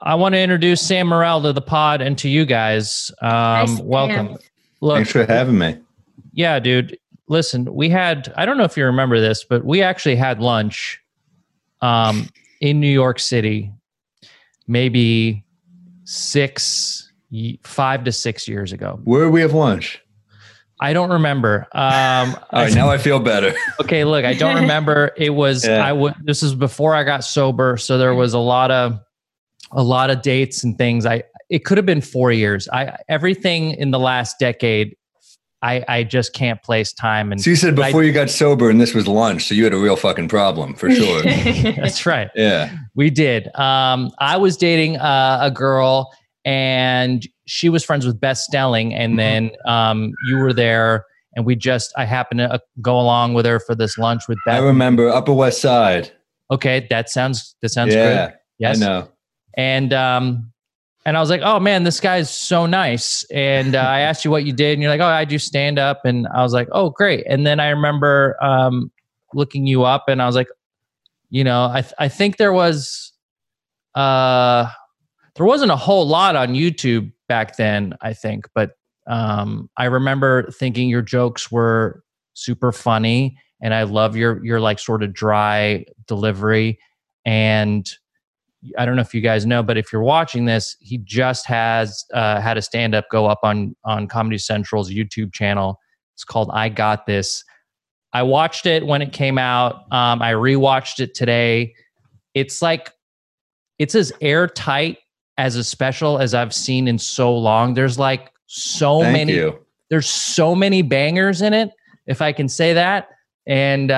I want to introduce Sam Morril to the pod and to you guys. Welcome. Look, thanks for having me. Yeah, dude. Listen, we had, I don't know if you remember this, but we actually had lunch in New York City maybe 5 to 6 years ago. Where did we have lunch? I don't remember. All right, now I feel better. Okay, look, I don't remember. It was this is before I got sober, so there was a lot of dates and things. It could have been 4 years. Everything in the last decade, I just can't place time. And so you said before you got sober, and this was lunch, so you had a real fucking problem for sure. That's right. Yeah, we did. I was dating a girl, and she was friends with Beth Stelling, and then you were there, and I happened to go along with her for this lunch with Beth. I remember Upper West Side. Okay, that sounds good. Yes, I know. And I was like, oh man, this guy's so nice. And I asked you what you did, and you're like, oh, I do stand up. And I was like, oh, great. And then I remember looking you up, and I was like, you know, I think there wasn't a whole lot on YouTube back then, I think, but I remember thinking your jokes were super funny, and I love your like sort of dry delivery. And I don't know if you guys know, but if you're watching this, he just has had a stand-up go up on Comedy Central's YouTube channel. It's called I Got This. I watched it when it came out. I rewatched it today. It's as airtight as a special as I've seen in so long. There's like so many. There's so many bangers in it, if I can say that. And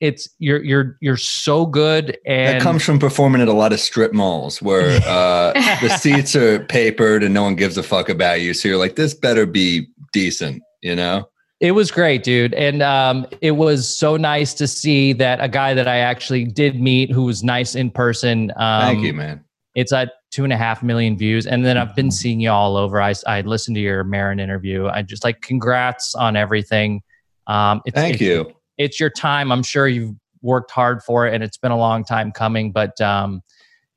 it's you're so good, and that comes from performing at a lot of strip malls where the seats are papered and no one gives a fuck about you. So you're like, this better be decent, you know? It was great, dude. And it was so nice to see that a guy that I actually did meet who was nice in person. Thank you, man. It's at 2.5 million views. And then I've been seeing you all over. I listened to your Marin interview. I just like, congrats on everything. Thank you. It's your time. I'm sure you've worked hard for it, and it's been a long time coming, but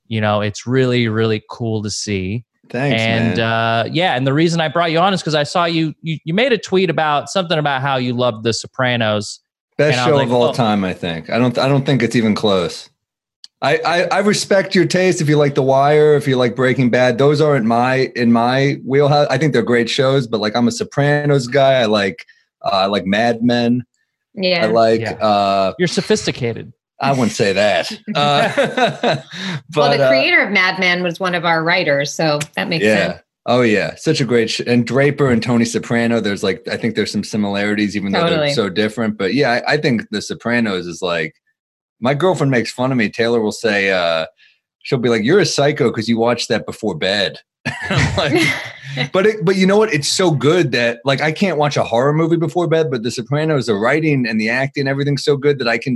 you know, it's really, really cool to see. Thanks, and, man. And the reason I brought you on is because I saw you made a tweet about something about how you loved The Sopranos. Best show of all time, I think. I don't think it's even close. I respect your taste. If you like The Wire, if you like Breaking Bad, those aren't in my wheelhouse. I think they're great shows, but like, I'm a Sopranos guy. I like Mad Men. Yeah, you're sophisticated. I wouldn't say that. But, well, the creator of Mad Men was one of our writers, so that makes sense. Oh yeah, such a great and Draper and Tony Soprano. There's like, I think there's some similarities, even though they're so different. But yeah, I think The Sopranos is like, my girlfriend makes fun of me. Taylor will say, she'll be like, "You're a psycho because you watch that before bed." I'm like. But you know what? It's so good that like, I can't watch a horror movie before bed, but The Sopranos, the writing and the acting, everything's so good that I can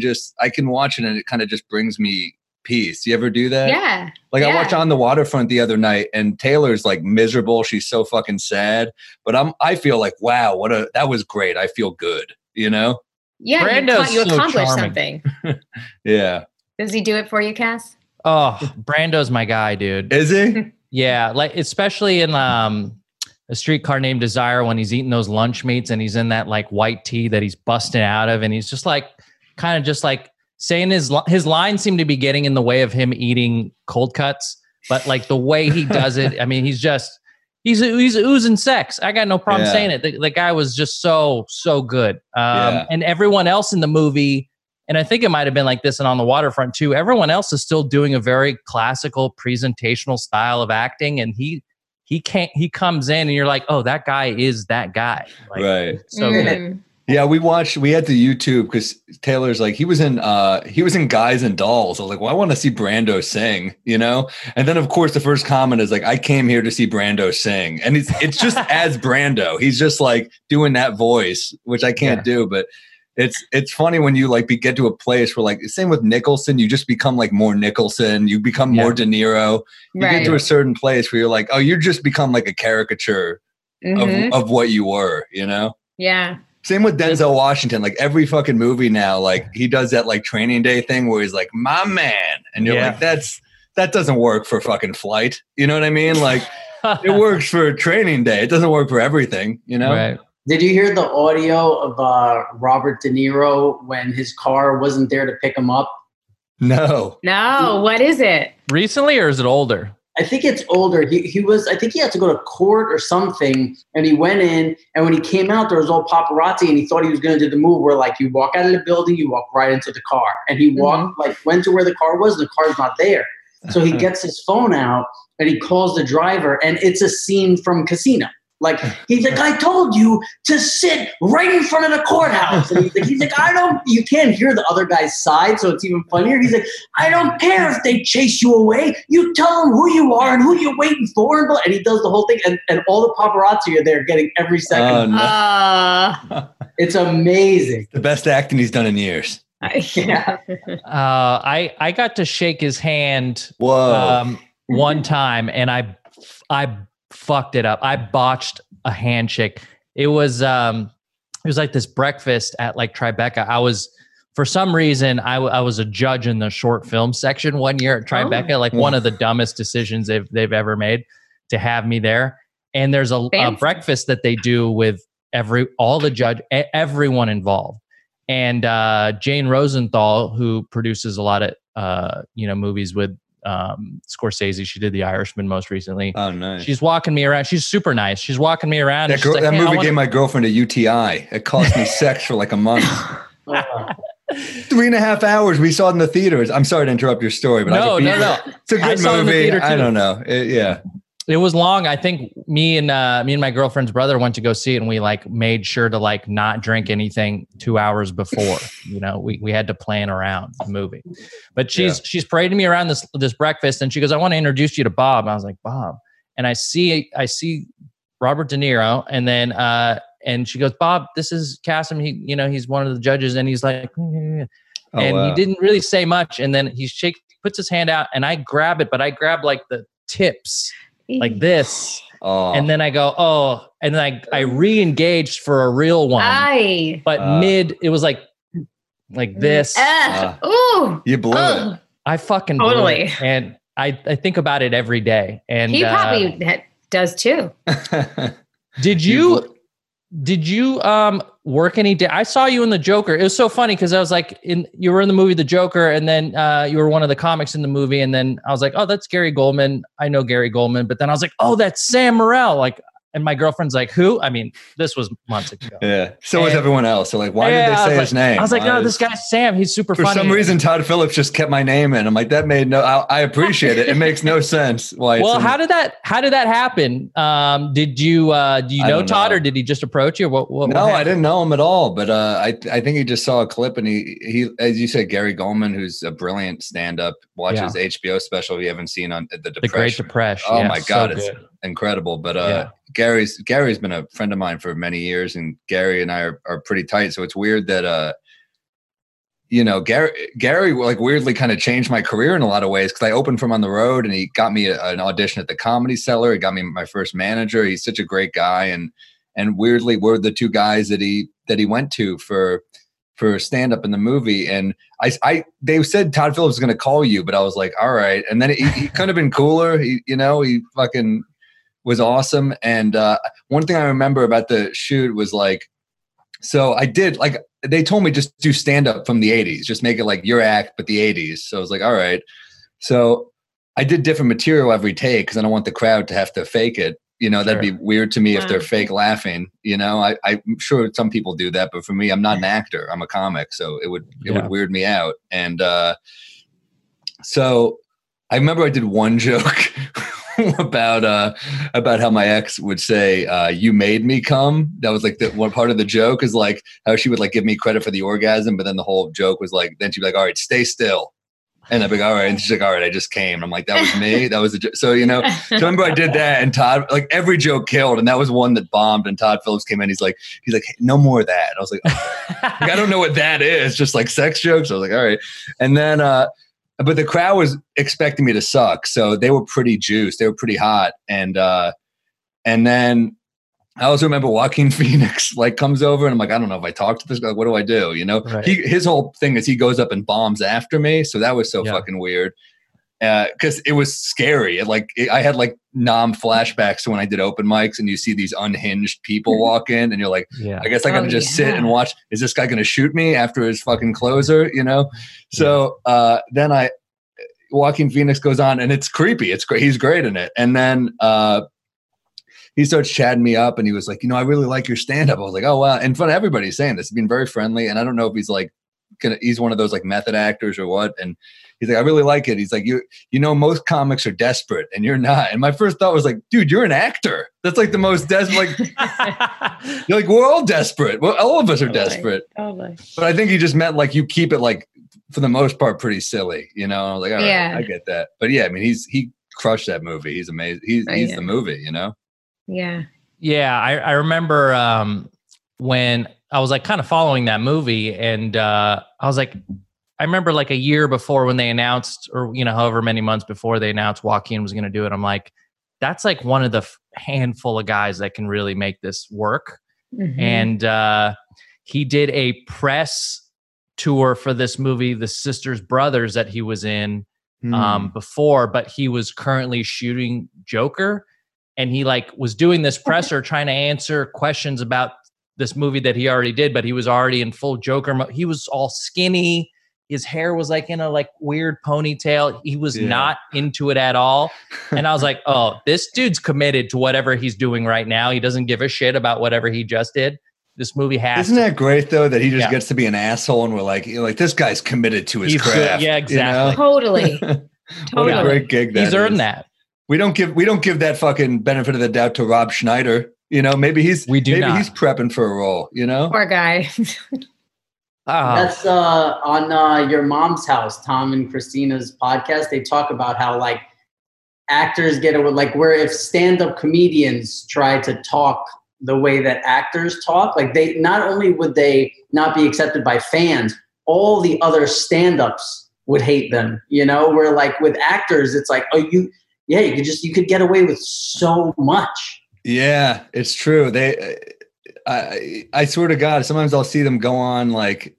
watch it, and it kind of just brings me peace. You ever do that? Yeah. I watched On the Waterfront the other night, and Taylor's like miserable. She's so fucking sad, but I feel like, wow, that was great. I feel good, you know? Yeah. Brando's you accomplished so something. Yeah. Does he do it for you, Cass? Oh, Brando's my guy, dude. Is he? Yeah, like especially in A Streetcar Named Desire, when he's eating those lunch meats and he's in that like white tee that he's busting out of, and he's just like kind of just like saying his lines seem to be getting in the way of him eating cold cuts, but like the way he does it, I mean, he's oozing sex. I got no problem saying it. The guy was just so good, and everyone else in the movie. And I think it might have been like this and On the Waterfront too. Everyone else is still doing a very classical presentational style of acting, and he comes in and you're like, oh, that guy is that guy. Like, right. So good. Yeah, we had to YouTube because Taylor's like, he was in Guys and Dolls. I was like, well, I want to see Brando sing, you know? And then of course the first comment is like, I came here to see Brando sing. And it's just as Brando. He's just like doing that voice, which I can't do, but it's funny when you like get to a place where like, same with Nicholson, you just become like more Nicholson, you become more De Niro. You get to a certain place where you're like, oh, you just become like a caricature of what you were, you know? Yeah. Same with Denzel Washington, like every fucking movie now, like he does that like Training Day thing where he's like, my man. And you're like, that's that doesn't work for fucking Flight. You know what I mean? Like, it works for Training Day. It doesn't work for everything, you know? Right. Did you hear the audio of Robert De Niro when his car wasn't there to pick him up? No. No. What is it? Recently, or is it older? I think it's older. He was, I think he had to go to court or something, and he went in, and when he came out, there was all paparazzi, and he thought he was going to do the move where, like, you walk out of the building, you walk right into the car, and he walked, like, went to where the car was, and the car's not there. So he gets his phone out, and he calls the driver, and it's a scene from Casino. Like, he's like, I told you to sit right in front of the courthouse. And he's like, I don't, you can't hear the other guy's side, so it's even funnier. He's like, I don't care if they chase you away. You tell them who you are and who you're waiting for. And he does the whole thing. And all the paparazzi are there getting every second. Oh, no. It's amazing. The best acting he's done in years. Yeah. I got to shake his hand one time, and I fucked it up. I botched a handshake. It was like this breakfast at like Tribeca. I was, for some reason, I was a judge in the short film section one year at Tribeca. Oh. Like one of the dumbest decisions they've ever made to have me there. And there's a breakfast that they do with everyone involved. And Jane Rosenthal, who produces a lot of movies with Scorsese. She did The Irishman most recently. Oh, nice. She's walking me around. She's super nice. She's walking me around. That, like, that movie gave my girlfriend a UTI. It cost me sex for like a month. 3.5 hours we saw it in the theaters. I'm sorry to interrupt your story, but no. It's a good movie. I don't know. It was long. I think me and my girlfriend's brother went to go see it, and we like made sure to like not drink anything 2 hours before. You know, we had to plan around the movie. But she's parading me around this breakfast, and she goes, "I want to introduce you to Bob." And I was like, "Bob," and I see Robert De Niro, and then and she goes, "Bob, this is Cassim. He's one of the judges," and he's like, he didn't really say much, and then he puts his hand out, and I grab it, but I grab like the tips. Like this. Oh. And then I go, oh. And then I re-engaged for a real one. But it was like this. Ooh. You blew it. I fucking totally blew it. And I think about it every day. And he probably does too. Did you work any day? I saw you in The Joker. It was so funny because I was like, you were in the movie The Joker, and then you were one of the comics in the movie, and then I was like, oh, that's Gary Goldman. I know Gary Goldman, but then I was like, oh, that's Sam Morril. Like, and my girlfriend's like, who? I mean, this was months ago. Yeah. So was everyone else. So like, why did they say his name? I was like, no, this guy's Sam. He's super funny. For some reason, Todd Phillips just kept my name in. I'm like, that made no. I appreciate it. It makes no sense. Well, how did that happen? Do you know Todd, or did he just approach you? What happened? I didn't know him at all. But I think he just saw a clip, and he as you said, Gary Goldman, who's a brilliant stand-up, watches HBO special you haven't seen on the Great Depression. Oh yeah, my God, so it's incredible. But Gary's been a friend of mine for many years, and Gary and I are pretty tight, so it's weird that Gary like weirdly kind of changed my career in a lot of ways, because I opened for him on the road, and he got me an audition at the Comedy Cellar. He got me my first manager. He's such a great guy, and weirdly we're the two guys that he went to for stand-up in the movie. And they said Todd Phillips is going to call you, but I was like, all right. And then he could have been cooler. He fucking was awesome. And one thing I remember about the shoot was like, so I did, like, they told me just do stand-up from the 80s, just make it like your act, but the 80s. So I was like, all right. So I did different material every take, because I don't want the crowd to have to fake it. That'd be weird to me if they're fake laughing. I'm sure some people do that, but for me, I'm not an actor. I'm a comic, so it would weird me out. And so I remember I did one joke about how my ex would say, "You made me come." That was like the one part of the joke, is like how she would like give me credit for the orgasm, but then the whole joke was like, then she'd be like, "All right, stay still." And I'd be like, all right. And she's like, all right, I just came. And I'm like, that was me. That was a joke. So remember I did that, and Todd, like every joke killed. And that was one that bombed. And Todd Phillips came in. He's like, hey, no more of that. I was like, oh. Like, I don't know what that is. Just like sex jokes. I was like, all right. And then, but the crowd was expecting me to suck. So they were pretty juiced. They were pretty hot. And then I also remember Joaquin Phoenix like comes over, and I'm like, I don't know if I talk to this guy. Like, what do I do? His whole thing is he goes up and bombs after me. So that was so fucking weird. because it was scary. I had like nom flashbacks to when I did open mics, and you see these unhinged people walk in, and you're like, yeah. I guess I gotta just sit and watch. Is this guy gonna shoot me after his fucking closer? You know. So then Joaquin Phoenix goes on, and it's creepy. It's great. He's great in it. And then he starts chatting me up, and he was like, you know, I really like your stand up. I was like, oh wow. In front of everybody's saying this, he's been very friendly, and I don't know if he's like, he's one of those like method actors or what. And he's like, I really like it. He's like, you know, most comics are desperate and you're not. And my first thought was like, dude, you're an actor. That's like the most desperate. You're like, we're all desperate. Well, all of us are desperate. Totally. But I think he just meant like you keep it like for the most part pretty silly, you know. I was like, all right, I get that. But yeah, I mean, he crushed that movie. He's amazing. He's the movie, you know. Yeah. Yeah, I remember when I was like kind of following that movie, and I was like, I remember like a year before when they announced, or you know, however many months before they announced Joaquin was going to do it, I'm like, that's like one of the handful of guys that can really make this work. Mm-hmm. And he did a press tour for this movie, The Sisters Brothers, that he was in before, but he was currently shooting Joker, and he like was doing this presser trying to answer questions about this movie that he already did, but he was already in full Joker mode. He was all skinny. His hair was like in a like weird ponytail. He was not into it at all. And I was like, oh, this dude's committed to whatever he's doing right now. He doesn't give a shit about whatever he just did. This movie has. Isn't that great though, that he just gets to be an asshole, and we're like, you're like, this guy's committed to his craft. Yeah, exactly. You know? Totally. What a great gig that he's earned that. We don't give that fucking benefit of the doubt to Rob Schneider. You know, maybe he's prepping for a role, you know? Poor guy. That's on Your Mom's House, Tom and Christina's podcast. They talk about how like actors get away, like where if stand-up comedians try to talk the way that actors talk, like they not only would they not be accepted by fans, all the other stand-ups would hate them, you know? Where like with actors, it's like, oh, you could get away with so much. Yeah, it's true. I swear to God, sometimes I'll see them go on like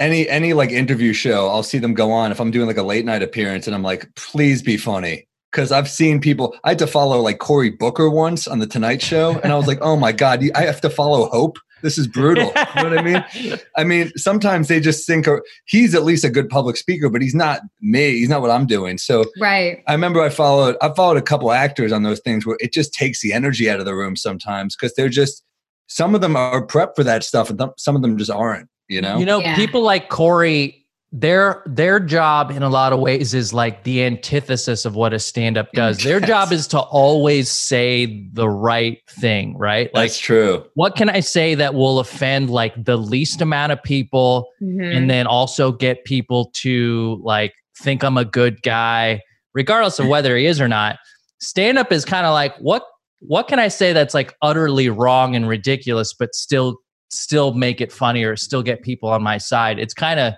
any like interview show. I'll see them go on if I'm doing like a late night appearance, and I'm like, please be funny. Because I've seen people, I had to follow like Cory Booker once on The Tonight Show. And I was like, oh my God, I have to follow Hope. This is brutal. You know what I mean? I mean, sometimes they just think, or he's at least a good public speaker, but he's not me. He's not what I'm doing. So right. I remember I followed a couple actors on those things where it just takes the energy out of the room sometimes, because they're just, some of them are prepped for that stuff and some of them just aren't, you know? You know, people like Cory, their job in a lot of ways is like the antithesis of what a stand-up does. Their job is to always say the right thing, right? Like, that's true. What can I say that will offend like the least amount of people, and then also get people to like think I'm a good guy, regardless of whether he is or not? Stand-up is kind of like, what can I say that's like utterly wrong and ridiculous, but still make it funny or still get people on my side? It's kind of,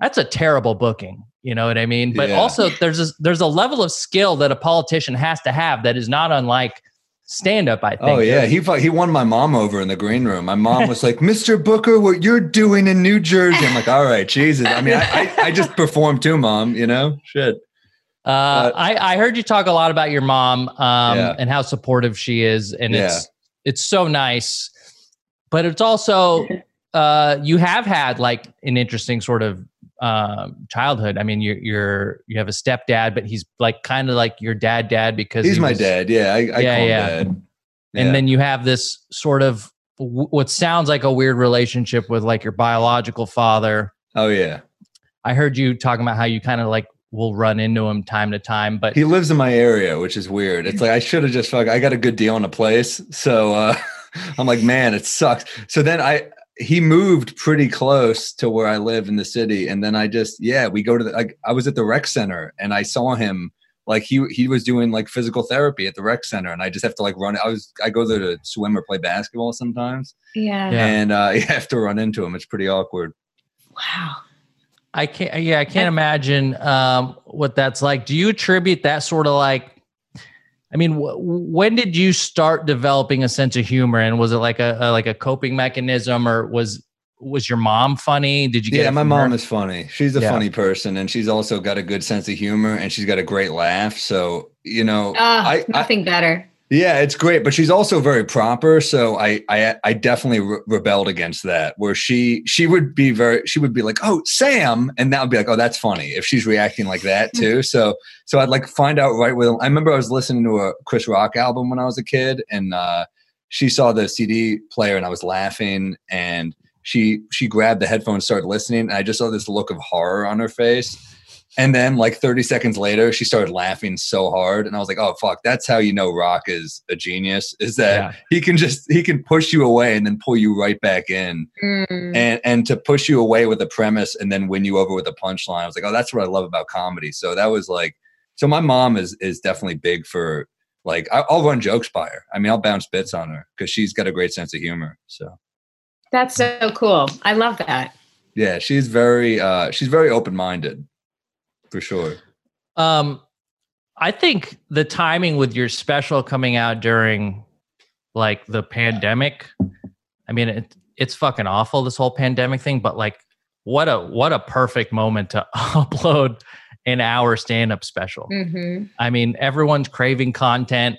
that's a terrible booking. You know what I mean? But also there's a level of skill that a politician has to have that is not unlike stand-up, I think. Oh yeah. He won my mom over in the green room. My mom was like, Mr. Booker, what you're doing in New Jersey. I'm like, all right, Jesus. I mean, I just performed too, Mom, you know, shit. I heard you talk a lot about your mom and how supportive she is. And it's so nice, but it's also, you have had like an interesting sort of childhood. I mean, you have a stepdad, but he's like kind of like your dad because he's my dad. Yeah, I call him dad. Yeah. And then you have this sort of what sounds like a weird relationship with like your biological father. Oh yeah, I heard you talking about how you kind of like will run into him time to time, but he lives in my area, which is weird. It's like I should have just I got a good deal on a place, so I'm like, man, it sucks. So then he moved pretty close to where I live in the city. And then I just, we go to I was at the rec center and I saw him, like he was doing like physical therapy at the rec center. And I just have to like run. I go there to swim or play basketball sometimes. Yeah. And you have to run into him. It's pretty awkward. Wow. I can't imagine what that's like. Do you attribute that sort of like, I mean, when did you start developing a sense of humor, and was it like a coping mechanism, or was was your mom funny? Did you get my mom is funny. She's a funny person, and she's also got a good sense of humor, and she's got a great laugh. So, you know, nothing better. Yeah, it's great, but she's also very proper. So I definitely rebelled against that, where she would be like, oh, Sam. And that would be like, oh, that's funny if she's reacting like that too. So I'd like find out right with them. I remember I was listening to a Chris Rock album when I was a kid, and she saw the CD player and I was laughing, and she grabbed the headphones, started listening. And I just saw this look of horror on her face. And then like 30 seconds later, she started laughing so hard. And I was like, oh, fuck, that's how you know Rock is a genius, is that he can push you away and then pull you right back in. And to push you away with a premise and then win you over with a punchline. I was like, oh, that's what I love about comedy. So that was like, so my mom is definitely big for, like, I'll run jokes by her. I mean, I'll bounce bits on her because she's got a great sense of humor. So that's so cool. I love that. Yeah, she's very open-minded. For sure. I think the timing with your special coming out during like the pandemic, I mean, it's fucking awful, this whole pandemic thing, but like, what a perfect moment to upload an hour stand-up special. Mm-hmm. I mean, everyone's craving content.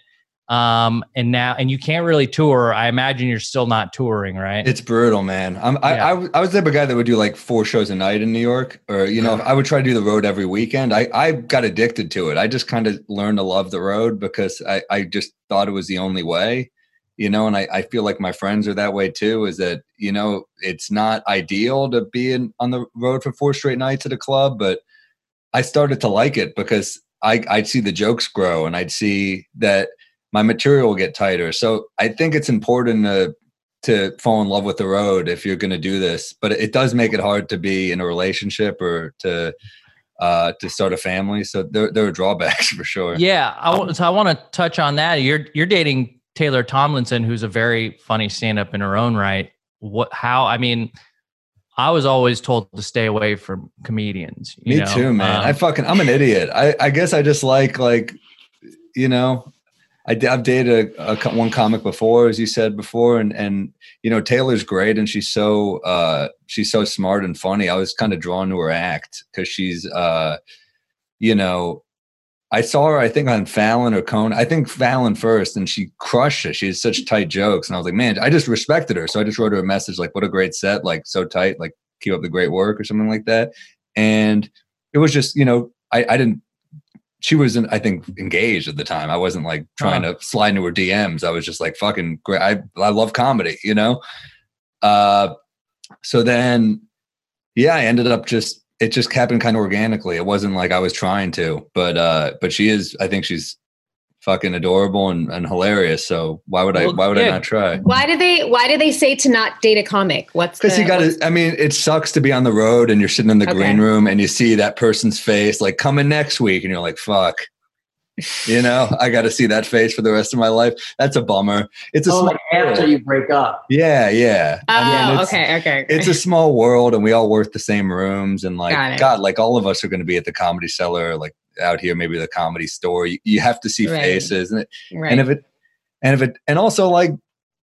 And you can't really tour. I imagine you're still not touring, right? It's brutal, man. I was the type of guy that would do like 4 shows a night in New York, or, you know, I would try to do the road every weekend. I got addicted to it. I just kind of learned to love the road because I just thought it was the only way, you know, and I feel like my friends are that way too, is that, you know, it's not ideal to be on the road for 4 straight nights at a club, but I started to like it because I'd see the jokes grow and I'd see that my material will get tighter. So I think it's important to fall in love with the road if you're going to do this, but it does make it hard to be in a relationship or to start a family. So there are drawbacks for sure. Yeah. I want to touch on that. You're dating Taylor Tomlinson, who's a very funny stand-up in her own right. I was always told to stay away from comedians. Me too, man. I'm an idiot. I guess I just like, you know, I've dated one comic before, as you said before, and you know, Taylor's great, and she's so smart and funny. I was kind of drawn to her act because she's, you know, I saw her, I think, on Fallon or Conan. I think Fallon first, and she crushed it. She had such tight jokes, and I was like, man, I just respected her. So I just wrote her a message like, "What a great set! Like, so tight! Like, keep up the great work," or something like that. And it was just, you know, I didn't. She wasn't, I think, engaged at the time. I wasn't like trying to slide into her DMs. I was just like, fucking great. I love comedy, you know? So then, yeah, I ended up it just happened kind of organically. It wasn't like I was trying to, but she is, I think she's fucking adorable and hilarious. So why would I not try? Why do they say to not date a comic? Because you gotta, I mean, it sucks to be on the road and you're sitting in the green room and you see that person's face, like, coming next week. And you're like, fuck, you know, I got to see that face for the rest of my life. That's a bummer. It's like after you break up. Yeah. Yeah. Oh, I mean, okay. It's a small world and we all work the same rooms. And like, God, like all of us are going to be at the Comedy Cellar, like, out here, maybe the Comedy Store. You have to see faces, and also, like,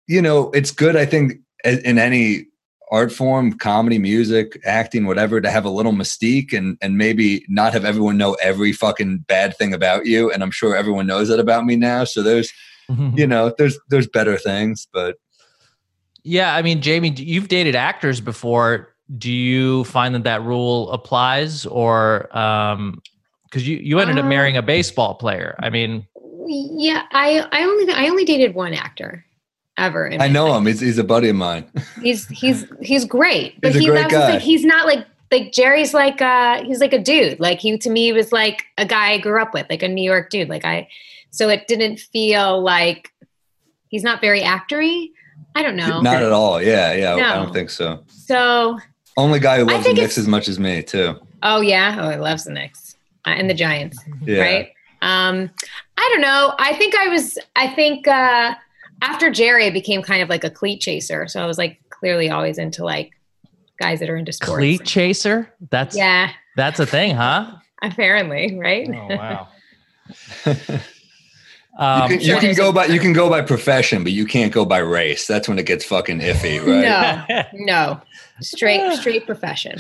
you know, it's good, I think, in any art form, comedy, music, acting, whatever, to have a little mystique and maybe not have everyone know every fucking bad thing about you. And I'm sure everyone knows that about me now. So there's, you know, there's better things, but yeah, I mean, Jamie, you've dated actors before. Do you find that rule applies, or? Because you ended up marrying a baseball player. I mean, yeah, I only dated one actor ever. I know him. He's a buddy of mine. He's great, but he's a great guy. Like, he's not like Jerry's. Like he's like a dude. Like he to me was like a guy I grew up with, like a New York dude. Like so it didn't feel like he's not very actory. I don't know. Not at all. Yeah. No. I don't think so. So only guy who loves the Knicks as much as me too. Oh yeah. Oh, he loves the Knicks. And the Giants, right? I don't know. I think after Jerry, I became kind of like a cleat chaser. So I was like clearly always into like guys that are into sports. Cleat chaser? That's a thing, huh? Apparently, right? Oh, wow. You can go by profession, but you can't go by race. That's when it gets fucking iffy, right? No. Straight profession.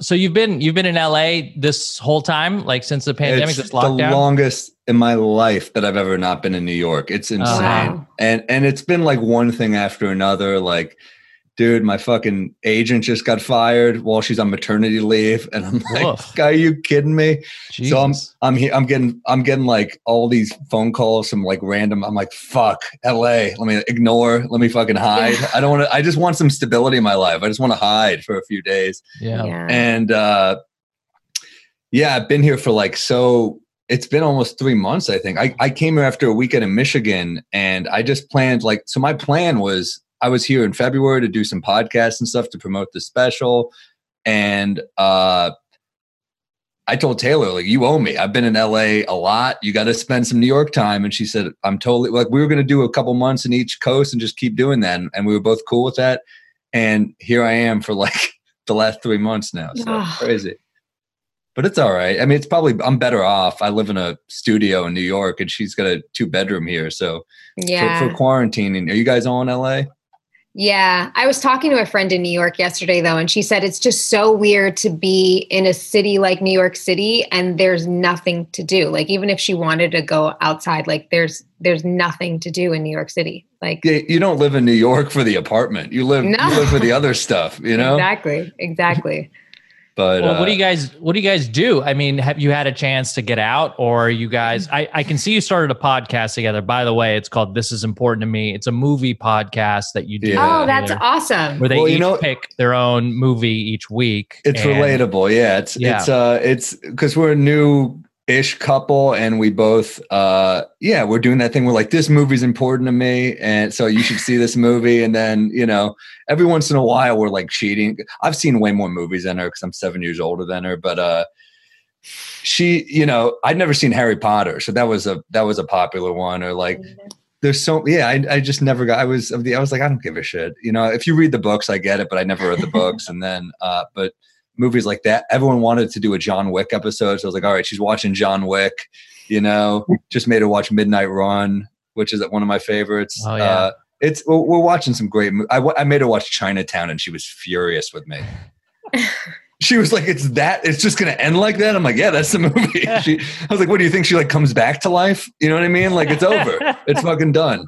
So you've been in LA this whole time, like since the pandemic, this lockdown? It's the longest in my life that I've ever not been in New York. It's insane. Wow. And it's been like one thing after another. Like, dude, my fucking agent just got fired while she's on maternity leave. And I'm like, are you kidding me? Jesus. So I'm getting like all these phone calls from like random. I'm like, fuck LA. Let me ignore. Let me fucking hide. Yeah. I just want some stability in my life. I just want to hide for a few days. Yeah. And I've been here for it's been almost 3 months. I think I came here after a weekend in Michigan, and I just planned my plan was, I was here in February to do some podcasts and stuff to promote the special. And I told Taylor, like, you owe me. I've been in LA a lot. You got to spend some New York time. And she said, I'm totally, like, we were going to do a couple months in each coast and just keep doing that. And we were both cool with that. And here I am for like the last 3 months now. So crazy. But it's all right. I mean, it's probably, I'm better off. I live in a studio in New York, and she's got a 2-bedroom here. So yeah. for quarantining, are you guys all in LA? Yeah. I was talking to a friend in New York yesterday though, and she said it's just so weird to be in a city like New York City and there's nothing to do. Like, even if she wanted to go outside, like there's nothing to do in New York City. Like, yeah, you don't live in New York for the apartment. You live for the other stuff, you know? Exactly. But what do you guys do? I mean, have you had a chance to get out, or you guys, I can see you started a podcast together. By the way, it's called This Is Important to Me. It's a movie podcast that you do. Yeah. Oh, that's awesome. Where they pick their own movie each week. It's relatable. Yeah. It's because we're a new-ish couple, and we both, we're doing that thing. We're like, this movie's important to me, and so you should see this movie. And then, you know, every once in a while we're like cheating. I've seen way more movies than her because I'm 7 years older than her, but she, you know, I'd never seen Harry Potter, so that was a popular one. Or like, there's so, yeah, I just never got, I was like, I don't give a shit. You know, if you read the books, I get it, but I never read the books. And then, but movies like that, everyone wanted to do a John Wick episode. So I was like, all right, she's watching John Wick, you know, just made her watch Midnight Run, which is one of my favorites. Oh, yeah. We're watching some great movies. I made her watch Chinatown, and she was furious with me. She was like, it's just going to end like that. I'm like, yeah, that's the movie. I was like, what do you think? She like comes back to life. You know what I mean? Like, it's over. It's fucking done.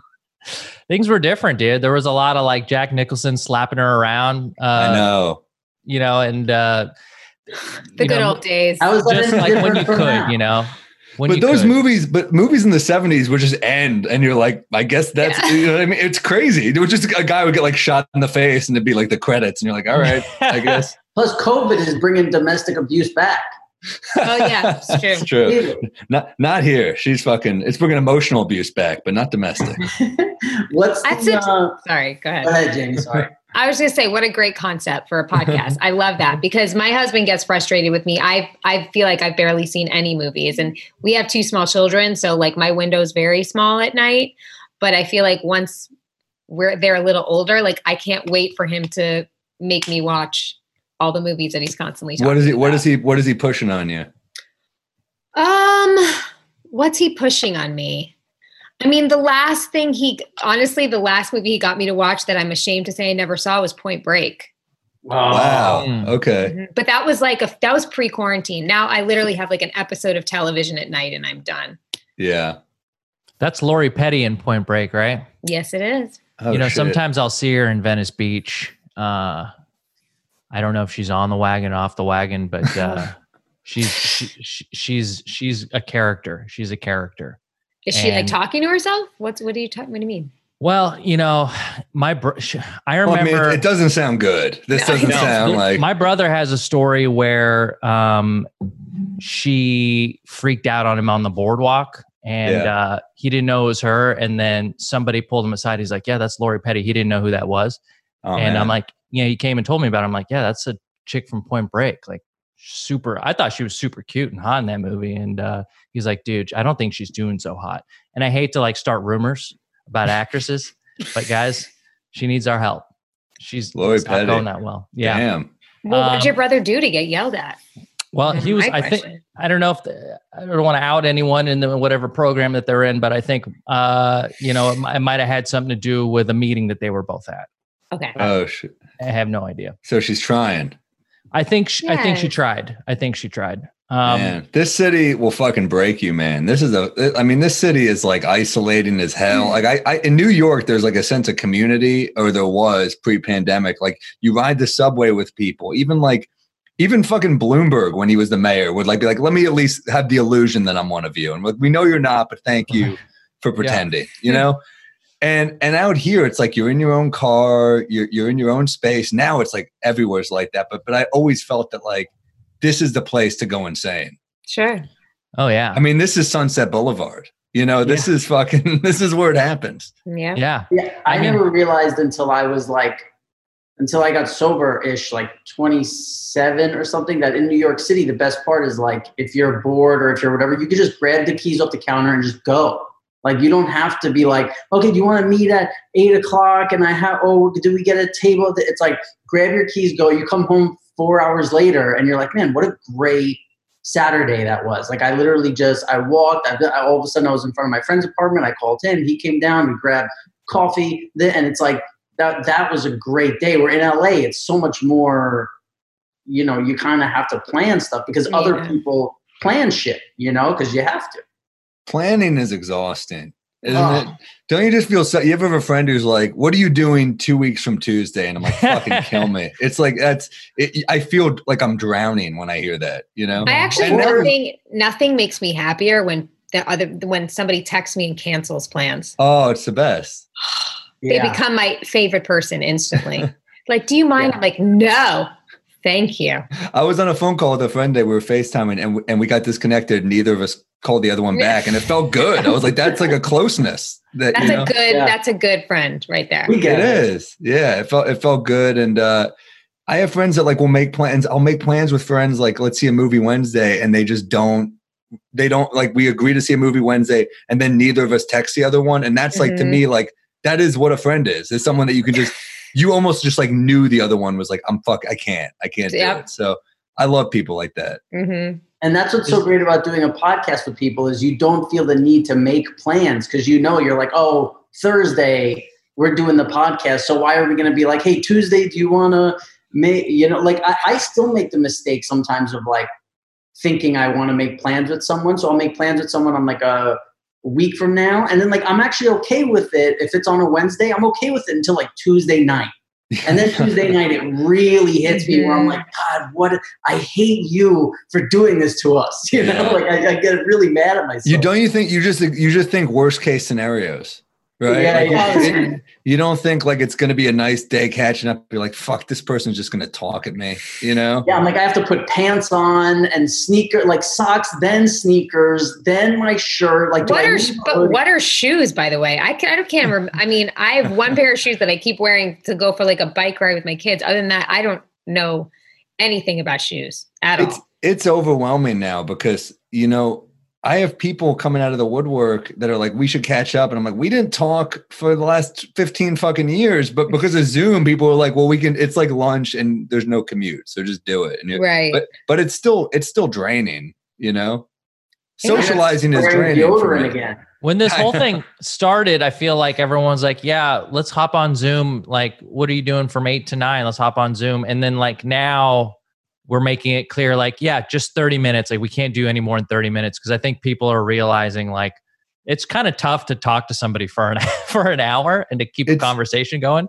Things were different, dude. There was a lot of like Jack Nicholson slapping her around. I know. You know, and the good old days. I was just like when you could, now. You know. Movies in the 70s would just end, and you're like, I guess that's, you know what I mean? It's crazy. It was just a guy would get like shot in the face, and it'd be like the credits, and you're like, all right, I guess. Plus, COVID is bringing domestic abuse back. Oh yeah, it's true. It's true. Not here. She's fucking. It's bringing emotional abuse back, but not domestic. Sorry, go ahead. Go ahead, Jamie. Sorry. I was going to say, what a great concept for a podcast. I love that, because my husband gets frustrated with me. I feel like I've barely seen any movies, and we have 2 small children. So like my window's very small at night, but I feel like once they're a little older, like I can't wait for him to make me watch all the movies that he's constantly talking about. What is he pushing on you? What's he pushing on me? I mean, the last movie he got me to watch that I'm ashamed to say I never saw was Point Break. Wow. Okay. Mm-hmm. But that was pre-quarantine. Now I literally have like an episode of television at night, and I'm done. Yeah. That's Lori Petty in Point Break, right? Yes, it is. Oh, you know, shit. Sometimes I'll see her in Venice Beach. I don't know if she's on the wagon, off the wagon, but she's a character. She's a character. Is she like talking to herself? What do you mean? Well, you know, I remember. Well, I mean, it doesn't sound good. My brother has a story where she freaked out on him on the boardwalk, and he didn't know it was her. And then somebody pulled him aside. He's like, "Yeah, that's Lori Petty." He didn't know who that was. Oh, and man. I'm like, "Yeah," he came and told me about it. I'm like, "Yeah, that's a chick from Point Break." Like. Super, I thought she was super cute and hot in that movie. And he's like, dude, I don't think she's doing so hot. And I hate to like start rumors about actresses, but guys, she needs our help. She's not going that well. Yeah. Damn. Well, what did your brother do to get yelled at? Well, he was, I don't know if I don't want to out anyone in the, whatever program that they're in, but I think, you know, it might have had something to do with a meeting that they were both at. Okay. Oh, shit. I have no idea. So she's trying. I think she tried. Man, this city will fucking break you, man. This is I mean, this city is like isolating as hell. Like I in New York, there's like a sense of community, or there was pre-pandemic. Like you ride the subway with people, even fucking Bloomberg, when he was the mayor, would like be like, let me at least have the illusion that I'm one of you. And like, we know you're not, but thank you for pretending, you know? And out here, it's like you're in your own car, you're in your own space. Now it's like everywhere's like that. But I always felt that like this is the place to go insane. Sure. Oh yeah. I mean, this is Sunset Boulevard. You know, this is fucking this is where it happens. Yeah. Yeah. Yeah. I never realized until I got sober-ish, like 27 or something, that in New York City, the best part is like if you're bored or if you're whatever, you could just grab the keys off the counter and just go. Like you don't have to be like, okay, do you want to meet at 8 o'clock? And do we get a table? It's like grab your keys, go. You come home 4 hours later, and you're like, man, what a great Saturday that was. Like I literally I walked. All of a sudden, I was in front of my friend's apartment. I called him. He came down. We grabbed coffee, and it's like that was a great day. We're in LA. It's so much more. You know, you kind of have to plan stuff because other people plan shit. You know, because you have to. Planning is exhausting, isn't it? Don't you just feel so? You ever have a friend who's like, what are you doing 2 weeks from Tuesday? And I'm like, fucking kill me. It's like, I feel like I'm drowning when I hear that, you know? I actually, nothing makes me happier when somebody texts me and cancels plans. Oh, it's the best. They become my favorite person instantly. Like, do you mind? Yeah. I'm like, no. Thank you. I was on a phone call with a friend that we were FaceTiming and we got disconnected. Neither of us called the other one back and it felt good. I was like, that's like a closeness. That's a good friend right there. It is. Yeah. It felt good. And I have friends that like will make plans. I'll make plans with friends. Like let's see a movie Wednesday. And they just don't like, we agree to see a movie Wednesday and then neither of us text the other one. And that's like, to me, like that is what a friend is. It's someone that you can just, you almost just like knew the other one was like, I can't do it. So I love people like that. Mm-hmm. And that's what's so great about doing a podcast with people is you don't feel the need to make plans because you know you're like, oh, Thursday we're doing the podcast. So why are we going to be like, hey, Tuesday, do you want to make, you know, like I still make the mistake sometimes of like thinking I want to make plans with someone. So I'll make plans with someone. I'm like, week from now, and then like I'm actually okay with it if it's on a Wednesday. I'm okay with it until like Tuesday night, and then Tuesday night it really hits me where I'm like, God, what? I hate you for doing this to us. You know, like I get really mad at myself. You just think worst case scenarios, right? Yeah, like, you don't think like it's going to be a nice day catching up. You're like, fuck, this person's just going to talk at me. You know? Yeah, I'm like I have to put pants on and socks, then sneakers, then my shirt. Like, what are shoes? By the way, I can't remember. I mean, I have one pair of shoes that I keep wearing to go for like a bike ride with my kids. Other than that, I don't know anything about shoes at all. It's overwhelming now because you know. I have people coming out of the woodwork that are like, we should catch up. And I'm like, we didn't talk for the last 15 fucking years, but because of Zoom, people are like, well, it's like lunch and there's no commute. So just do it. And right. But it's still draining, you know, socializing is draining again. When this whole thing started, I feel like everyone's like, yeah, let's hop on Zoom. Like, what are you doing from 8 to 9? Let's hop on Zoom. And then like now, we're making it clear, like, yeah, just 30 minutes. Like, we can't do any more than 30 minutes because I think people are realizing, like, it's kind of tough to talk to somebody for an hour and to keep the conversation going.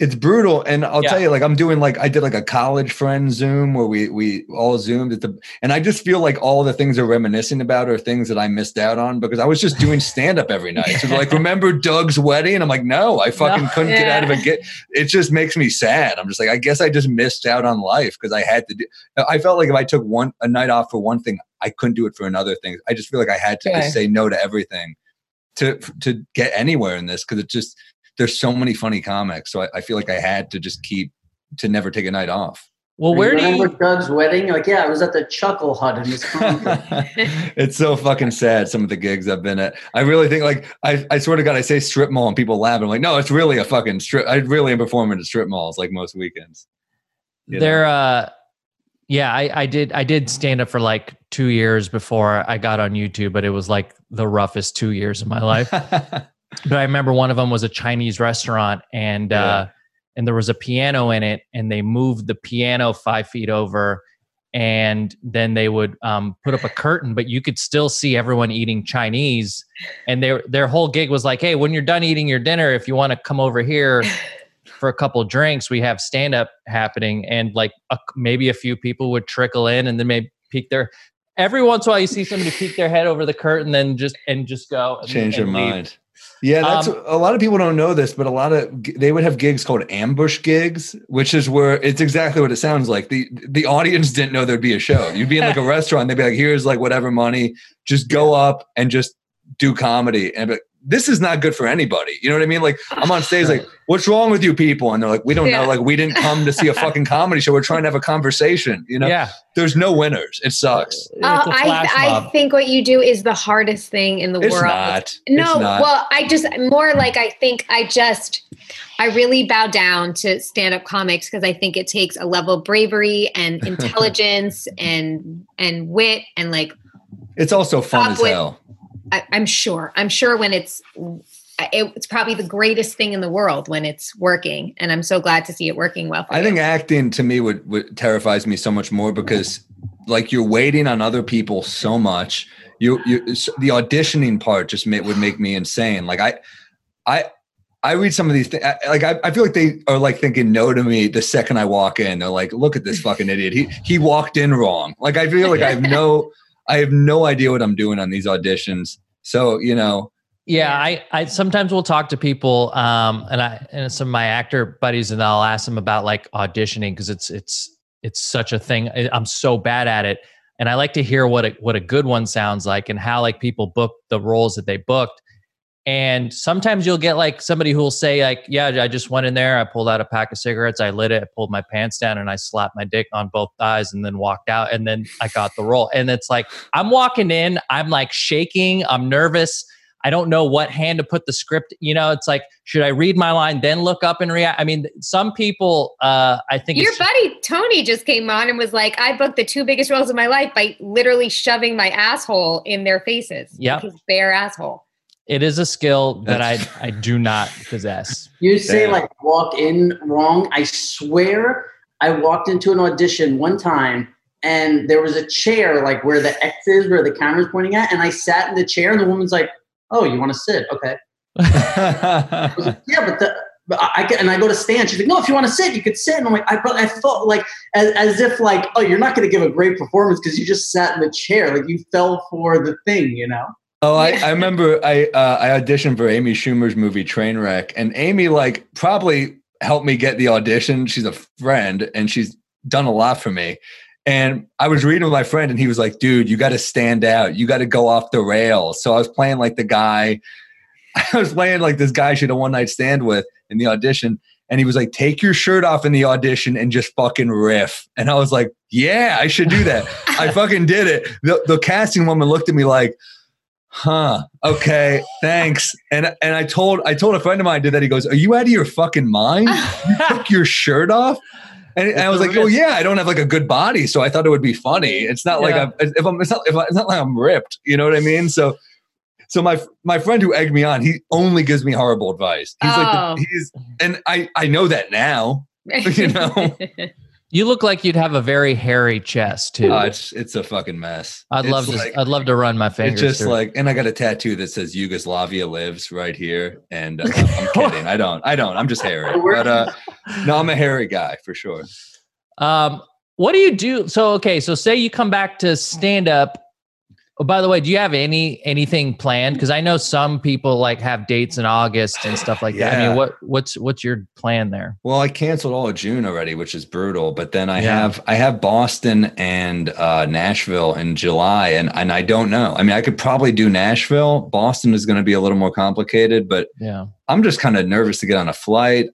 It's brutal. And I'll tell you, like, I'm doing, like, I did, like, a college friend Zoom where we all Zoomed and I just feel like all the things they're reminiscing about are things that I missed out on because I was just doing stand-up every night. So they're like, remember Doug's wedding? And I'm like, no, I fucking couldn't get out of it. It just makes me sad. I'm just like, I guess I just missed out on life because I had to do, I felt like if I took a night off for one thing, I couldn't do it for another thing. I just feel like I had to just say no to everything to get anywhere in this because it just, there's so many funny comics. So I feel like I had to just keep to never take a night off. Well, remember Doug's wedding? Like, yeah, I was at the Chuckle Hut in this concert. It's so fucking sad. Some of the gigs I've been at, I really think like, I swear to God, I say strip mall and people laugh. I'm like, no, it's really a fucking strip. I really am performing at strip malls like most weekends. You know? Yeah, I did stand up for like 2 years before I got on YouTube, but it was like the roughest 2 years of my life. But I remember one of them was a Chinese restaurant, and there was a piano in it, and they moved the piano 5 feet over, and then they would put up a curtain, but you could still see everyone eating Chinese. And their whole gig was like, hey, when you're done eating your dinner, if you want to come over here for a couple of drinks, we have stand up happening. And like maybe a few people would trickle in, and then maybe peek their, every once in a while you see somebody peek their head over the curtain, then just go and change their mind. Yeah, that's a lot of people don't know this, but they would have gigs called ambush gigs, which is where it's exactly what it sounds like. The audience didn't know there'd be a show. You'd be in like a restaurant, they'd be like, here's like whatever money, just go up and just do comedy. And but this is not good for anybody. You know what I mean? Like I'm on stage like, what's wrong with you people? And they're like, we don't know. Like we didn't come to see a fucking comedy show. We're trying to have a conversation. You know, there's no winners. It sucks. I think what you do is the hardest thing in the world. Not. No, it's not. Well, I really bow down to stand-up comics because I think it takes a level of bravery and intelligence and wit and like. It's also fun as hell. I'm sure when it's probably the greatest thing in the world when it's working. And I'm so glad to see it working well. I think acting to me would terrifies me so much more because like you're waiting on other people so much. The auditioning part just would make me insane. Like I read some of these things. Like I feel like they are like thinking no to me the second I walk in. They're like, look at this fucking idiot. He walked in wrong. Like I feel like I have no idea what I'm doing on these auditions. So, you know. Yeah, I sometimes will talk to people and some of my actor buddies, and I'll ask them about like auditioning because it's such a thing. I'm so bad at it. And I like to hear what a good one sounds like and how like people book the roles that they booked. And sometimes you'll get like somebody who will say like, yeah, I just went in there. I pulled out a pack of cigarettes. I lit it. I pulled my pants down and I slapped my dick on both thighs and then walked out. And then I got the role. And it's like, I'm walking in, I'm like shaking. I'm nervous. I don't know what hand to put the script. You know, it's like, should I read my line, then look up and react? I mean, some people, I think your buddy Tony just came on and was like, I booked the two biggest roles of my life by literally shoving my asshole in their faces. Yeah. His bare asshole. It is a skill that I do not possess. You say like walked in wrong. I swear I walked into an audition one time and there was a chair like where the X is, where the camera's pointing at. And I sat in the chair and the woman's like, oh, you want to sit? Okay. I was like, yeah, but I go to stand. She's like, no, if you want to sit, you could sit. And I'm like, I felt like as if like, oh, you're not going to give a great performance because you just sat in the chair. Like you fell for the thing, you know? Oh, I remember I auditioned for Amy Schumer's movie Trainwreck, and Amy like probably helped me get the audition. She's a friend and she's done a lot for me. And I was reading with my friend and he was like, dude, you got to stand out. You got to go off the rails. So I was playing like this guy she had a one night stand with in the audition. And he was like, take your shirt off in the audition and just fucking riff. And I was like, yeah, I should do that. I fucking did it. The casting woman looked at me like, huh, okay, thanks. And I told a friend of mine I did that. He goes, are you out of your fucking mind? You took your shirt off? And I was like, oh yeah, I don't have like a good body, so I thought it would be funny. It's not like it's not like I'm ripped, you know what I mean? So my friend who egged me on, he only gives me horrible advice. He's and I know that now, you know. You look like you'd have a very hairy chest too. It's a fucking mess. I'd love to run my fingers. It's just through. Like, and I got a tattoo that says Yugoslavia lives right here. And I'm kidding. I don't. I'm just hairy. But no, I'm a hairy guy for sure. What do you do? So okay, so say you come back to stand up. Oh, by the way, do you have anything planned? Because I know some people like have dates in August and stuff like that. I mean, what's your plan there? Well, I canceled all of June already, which is brutal. But then I have Boston and Nashville in July, and I don't know. I mean, I could probably do Nashville. Boston is going to be a little more complicated, but I'm just kind of nervous to get on a flight.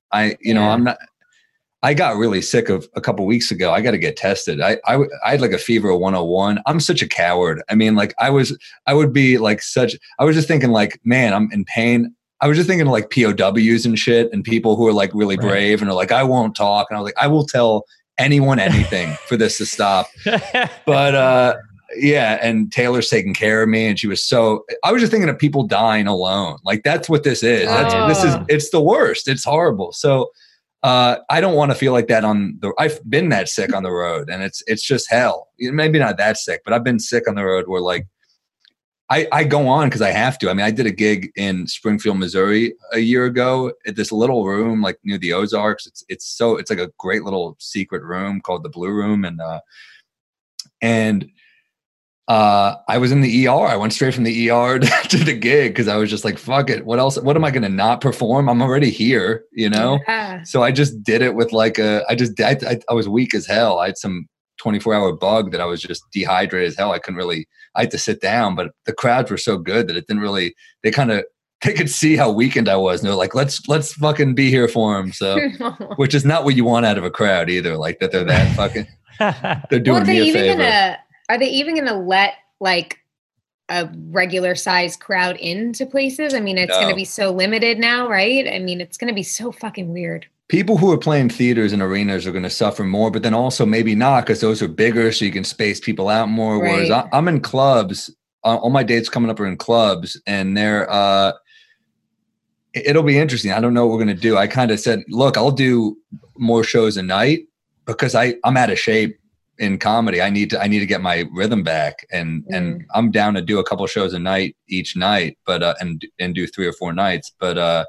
I got really sick of a couple of weeks ago. I got to get tested. I had like a fever of 101. I'm such a coward. I mean, like I was just thinking like, man, I'm in pain. I was just thinking like POWs and shit and people who are like really brave and are like, I won't talk. And I was like, I will tell anyone anything for this to stop. But yeah, and Taylor's taking care of me, and she was so. I was just thinking of people dying alone. Like that's what this is. That's this is. It's the worst. It's horrible. So I don't want to feel like that on the. I've been that sick on the road, and it's just hell. Maybe not that sick, but I've been sick on the road where like I go on because I have to. I mean, I did a gig in Springfield, Missouri a year ago at this little room like near the Ozarks. It's like a great little secret room called the Blue Room, and. I was in the ER. I went straight from the ER to the gig because I was just like, fuck it. What else? What am I going to not perform? I'm already here, you know? Yeah. So I just did it with like I was weak as hell. I had some 24-hour bug that I was just dehydrated as hell. I couldn't really, I had to sit down, but the crowds were so good that it didn't really, they could see how weakened I was. And they're like, let's fucking be here for him. So, which is not what you want out of a crowd either. Like that they're that fucking, they're doing well, me a favor. Are they even going to let like a regular size crowd into places? I mean, it's going to be so limited now, right? I mean, it's going to be so fucking weird. People who are playing theaters and arenas are going to suffer more, but then also maybe not because those are bigger so you can space people out more. Right. Whereas I'm in clubs. All my dates coming up are in clubs and they're it'll be interesting. I don't know what we're going to do. I kind of said, look, I'll do more shows a night because I'm out of shape. In comedy, I need to get my rhythm back, and I'm down to do a couple shows a night each night, but and do 3 or 4 nights. But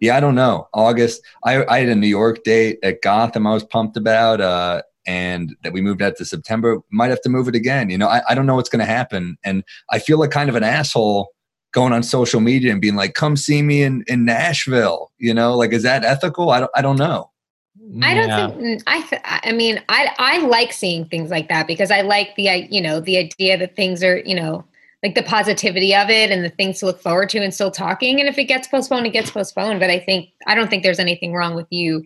yeah, I don't know. August, I had a New York date at Gotham I was pumped about, and that we moved out to September. Might have to move it again. You know, I don't know what's going to happen, and I feel like kind of an asshole going on social media and being like, "Come see me in Nashville." You know, like is that ethical? I don't know. I don't think, I mean, I like seeing things like that because I like the idea that things are, you know, like the positivity of it and the things to look forward to and still talking. And if it gets postponed, it gets postponed. But I don't think there's anything wrong with you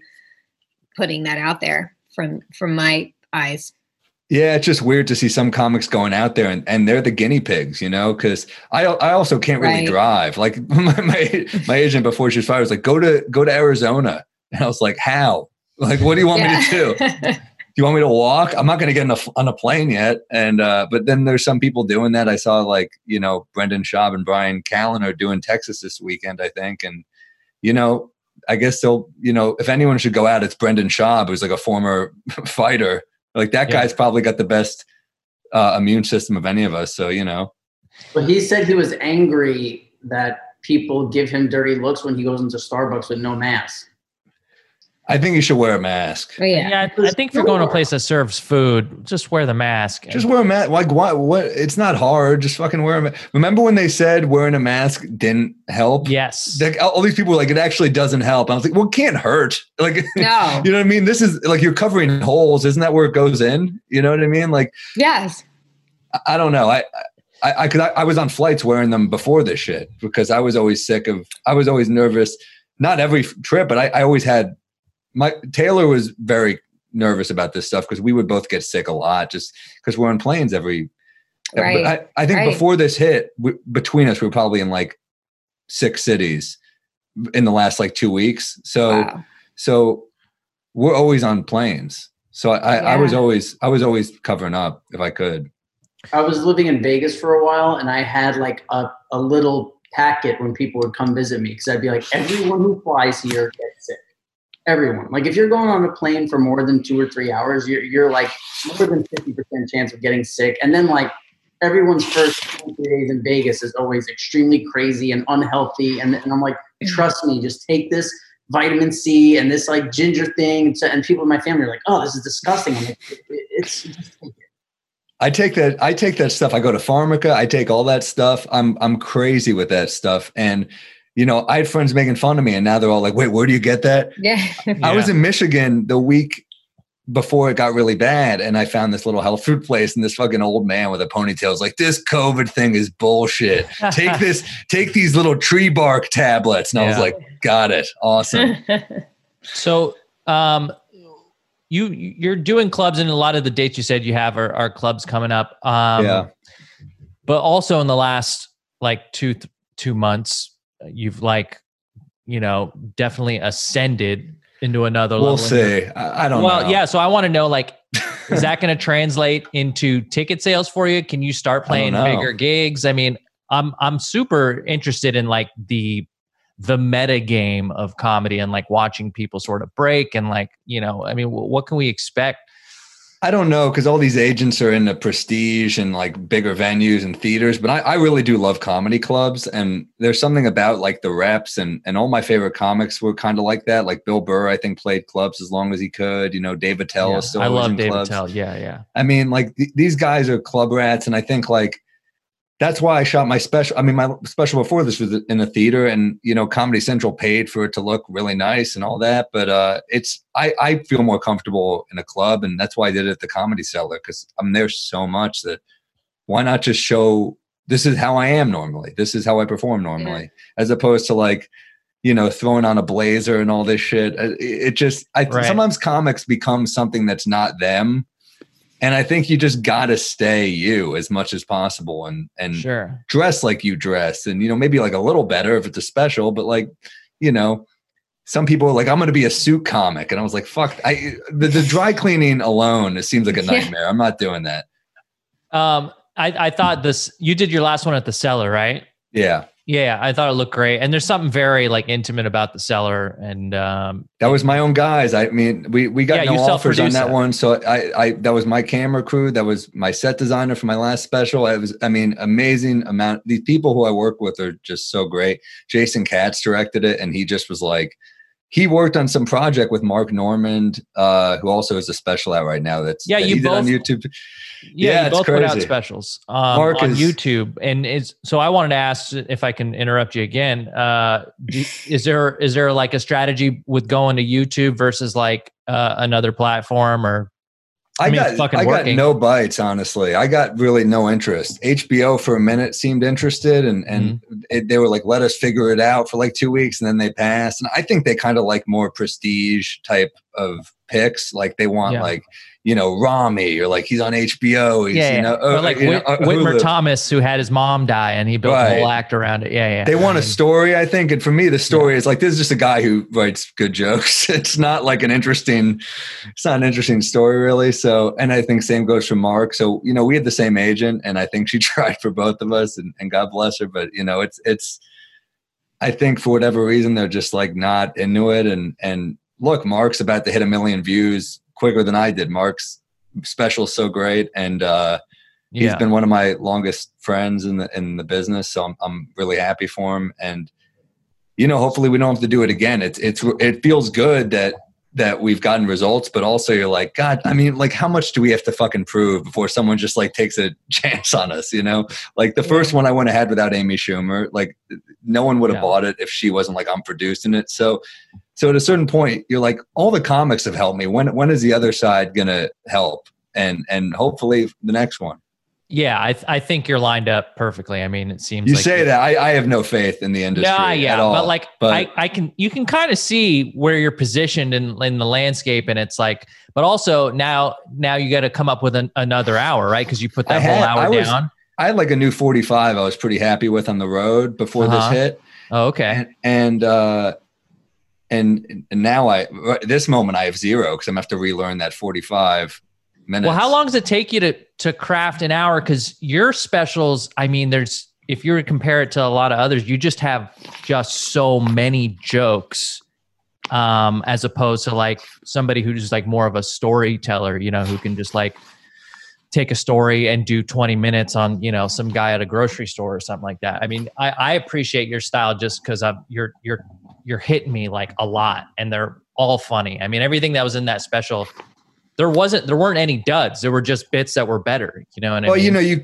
putting that out there from my eyes. Yeah, it's just weird to see some comics going out there and they're the guinea pigs, you know, because I also can't really drive. Like my agent before she was fired was like, go to Arizona. And I was like, how? Like, what do you want me to do? Do you want me to walk? I'm not going to get on a plane yet. And, but then there's some people doing that. I saw like, you know, Brendan Schaub and Brian Callen are doing Texas this weekend, I think. And, you know, I guess they'll, you know, if anyone should go out, it's Brendan Schaub, who's like a former fighter. Like that guy's probably got the best immune system of any of us. So, you know. But he said he was angry that people give him dirty looks when he goes into Starbucks with no mask. I think you should wear a mask. Oh, yeah, I think if you're going to a place that serves food, just wear the mask. Just wear a mask. Like, what? It's not hard. Just fucking wear a mask. Remember when they said wearing a mask didn't help? Yes. Like, all these people were like, it actually doesn't help. I was like, well, it can't hurt. Like, no. You know what I mean? This is like you're covering holes. Isn't that where it goes in? You know what I mean? Like, yes. I don't know. I was on flights wearing them before this shit because I was always sick of. I was always nervous. Not every trip, but I always had. Taylor was very nervous about this stuff because we would both get sick a lot just because we're on planes every. Right. I think before this hit, between us, we were probably in like 6 cities in the last like 2 weeks. So, so we're always on planes. So I was always covering up if I could. I was living in Vegas for a while and I had like a little packet when people would come visit me because I'd be like, everyone who flies here gets sick. Everyone. Like if you're going on a plane for more than 2 or 3 hours, you're like more than 50% chance of getting sick. And then like everyone's first 3 days in Vegas is always extremely crazy and unhealthy. And I'm like, trust me, just take this vitamin C and this like ginger thing. And people in my family are like, oh, this is disgusting. I'm like, it's just take it. I take that stuff. I go to Pharmaca. I take all that stuff. I'm crazy with that stuff. And you know, I had friends making fun of me and now they're all like, wait, where do you get that? Yeah. I was in Michigan the week before it got really bad. And I found this little health food place and this fucking old man with a ponytail is like, this COVID thing is bullshit. Take these little tree bark tablets. And I was like, got it. Awesome. So, you're doing clubs and a lot of the dates you said you have are clubs coming up. But also in the last like two months, you've like, you know, definitely ascended into another level. We'll see. I don't know. Well, yeah. So I want to know, like, is that going to translate into ticket sales for you? Can you start playing bigger gigs? I mean, I'm super interested in like the meta game of comedy and like watching people sort of break and like, you know, I mean, what can we expect? I don't know, because all these agents are in the prestige and like bigger venues and theaters, but I really do love comedy clubs, and there's something about like the reps, and all my favorite comics were kind of like that. Like Bill Burr, I think, played clubs as long as he could. You know, Dave Attell is still in clubs. I love Dave Attell. Yeah, yeah. I mean, like these guys are club rats, and I think like that's why I shot my special. I mean, my special before this was in a theater, and, you know, Comedy Central paid for it to look really nice and all that. But I feel more comfortable in a club, and that's why I did it at the Comedy Cellar, because I'm there so much that why not just show this is how I am normally. This is how I perform normally, as opposed to like, you know, throwing on a blazer and all this shit. It just, sometimes comics become something that's not them. And I think you just gotta stay you as much as possible, and dress like you dress, and, you know, maybe like a little better if it's a special, but like, you know, some people are like, I'm gonna be a suit comic, and I was like, fuck, the dry cleaning alone, it seems like a nightmare. I'm not doing that. I thought this. You did your last one at the Cellar, right? Yeah. Yeah, I thought it looked great. And there's something very like intimate about the Cellar. And that was my own guys. I mean, we got no offers on that one. So I that was my camera crew. That was my set designer for my last special. I mean, amazing amount. These people who I work with are just so great. Jason Katz directed it, and he just was like, he worked on some project with Mark Normand, who also is a special out right now. That's you both on YouTube. Yeah, you both put out specials on YouTube, and it's so. I wanted to ask, if I can interrupt you again, is there like a strategy with going to YouTube versus like another platform? Or I got no bites, honestly. I got really no interest. HBO for a minute seemed interested, and they were like, let us figure it out for like 2 weeks, and then they passed. And I think they kind of like more prestige type of picks. Like they want like, you know, Rami, or like he's on HBO. He's, you know, but like Whitmer Thomas, who had his mom die, and he built a whole act around it. Yeah, yeah. They want a story, I think. And for me, the story is like, this is just a guy who writes good jokes. It's not like an interesting story, really. So, and I think same goes for Mark. So, you know, we had the same agent, and I think she tried for both of us, and God bless her. But, you know, it's, I think for whatever reason, they're just like not into it. And look, Mark's about to hit 1 million views quicker than I did. Mark's special's so great, and he's been one of my longest friends in the business, so I'm really happy for him. And, you know, hopefully we don't have to do it again. It feels good that we've gotten results, but also you're like, God, I mean, like, how much do we have to fucking prove before someone just like takes a chance on us? You know, like the first one I went ahead without Amy Schumer, like no one would have bought it if she wasn't like, I'm producing it. So at a certain point, you're like, all the comics have helped me. When is the other side going to help? And hopefully the next one. Yeah, I think you're lined up perfectly. I mean, it seems that. I have no faith in the industry at all. But like, you can kind of see where you're positioned in the landscape, and it's like, but also now you got to come up with another hour, right? Because you put that whole hour down. I had like a new 45 I was pretty happy with on the road before this hit. Oh, okay. And now this moment I have zero, because I'm going to have to relearn that 45 minutes. Well, how long does it take you to craft an hour? Because your specials, I mean, there's, if you were to compare it to a lot of others, you just have so many jokes, as opposed to like somebody who's just like more of a storyteller, you know, who can just like take a story and do 20 minutes on, you know, some guy at a grocery store or something like that. I mean, I appreciate your style just because you're hitting me like a lot, and they're all funny. I mean, everything that was in that special, there weren't any duds. There were just bits that were better, you know. And well, I mean, you know, you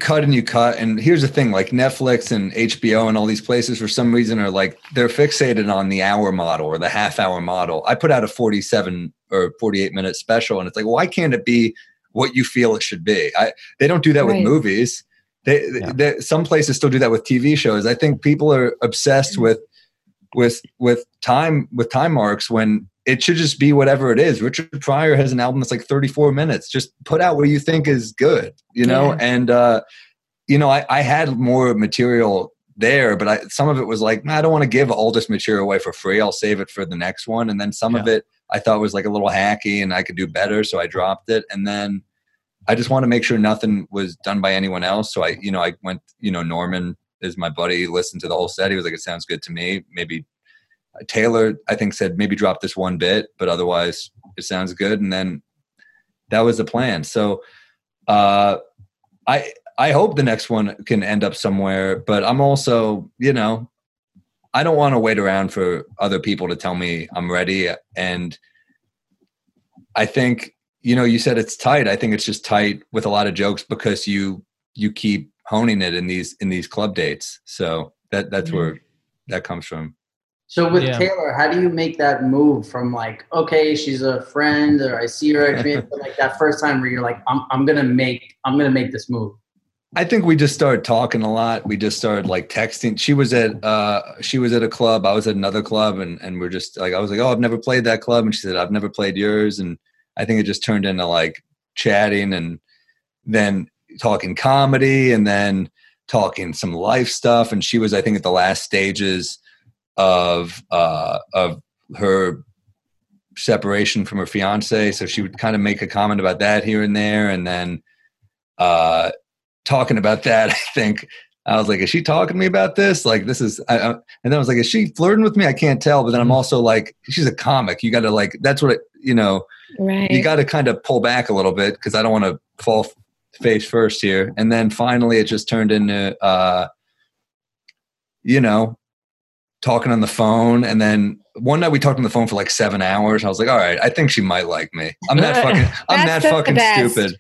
cut. And here's the thing, like Netflix and HBO and all these places for some reason are like, they're fixated on the hour model or the half hour model. I put out a 47 or 48 minute special, and it's like, why can't it be what you feel it should be? They don't do that with movies. They some places still do that with TV shows. I think people are obsessed with time marks, when it should just be whatever it is. Richard Pryor has an album that's like 34 minutes. Just put out what you think is good, you know? Yeah. And, you know, I had more material there, but some of it was like, I don't want to give all this material away for free. I'll save it for the next one. And then some of it I thought was like a little hacky and I could do better. So I dropped it. And then I just want to make sure nothing was done by anyone else. So I went, Norman is my buddy. He listened to the whole set. He was like, it sounds good to me. Maybe Taylor, I think, said maybe drop this one bit, but otherwise it sounds good. And then that was the plan. So I hope the next one can end up somewhere, but I'm also, I don't want to wait around for other people to tell me I'm ready. And I think, you said it's tight. I think it's just tight with a lot of jokes because you keep honing it in these club dates. So that's where that comes from. So with Taylor, how do you make that move from like, okay, she's a friend or I see her at like that first time where you're like, I'm going to make this move? I think we just started talking a lot. We just started like texting. She was at a club. I was at another club and we're just like, I was like, oh, I've never played that club. And she said, I've never played yours. And I think it just turned into like chatting and then talking comedy and then talking some life stuff. And she was, I think, at the last stages of her separation from her fiance. So she would kind of make a comment about that here and there. And then, talking about that, I think I was like, is she talking to me about this? Like, this is, and then I was like, is she flirting with me? I can't tell. But then I'm also like, she's a comic. You got to like, that's what, right. You got to kind of pull back a little bit because I don't want to fall face first here. And then finally it just turned into, talking on the phone. And then one night we talked on the phone for like 7 hours. I was like, all right, I think she might like me. I'm that fucking stupid.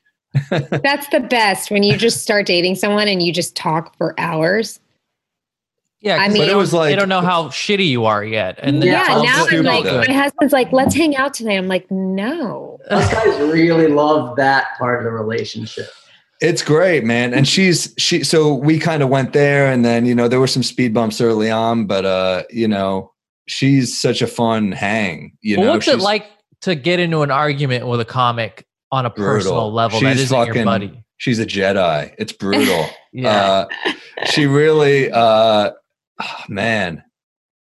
That's the best when you just start dating someone and you just talk for hours. Yeah, I mean, but it was like, they don't know how shitty you are yet. And now I'm like, my husband's like, let's hang out today. I'm like, no. Those guys really love that part of the relationship. It's great, man. And so we kind of went there, and then there were some speed bumps early on, but she's such a fun hang. What's it like to get into an argument with a comic? On a personal level, that isn't your buddy. She's a Jedi. It's brutal. She really, man.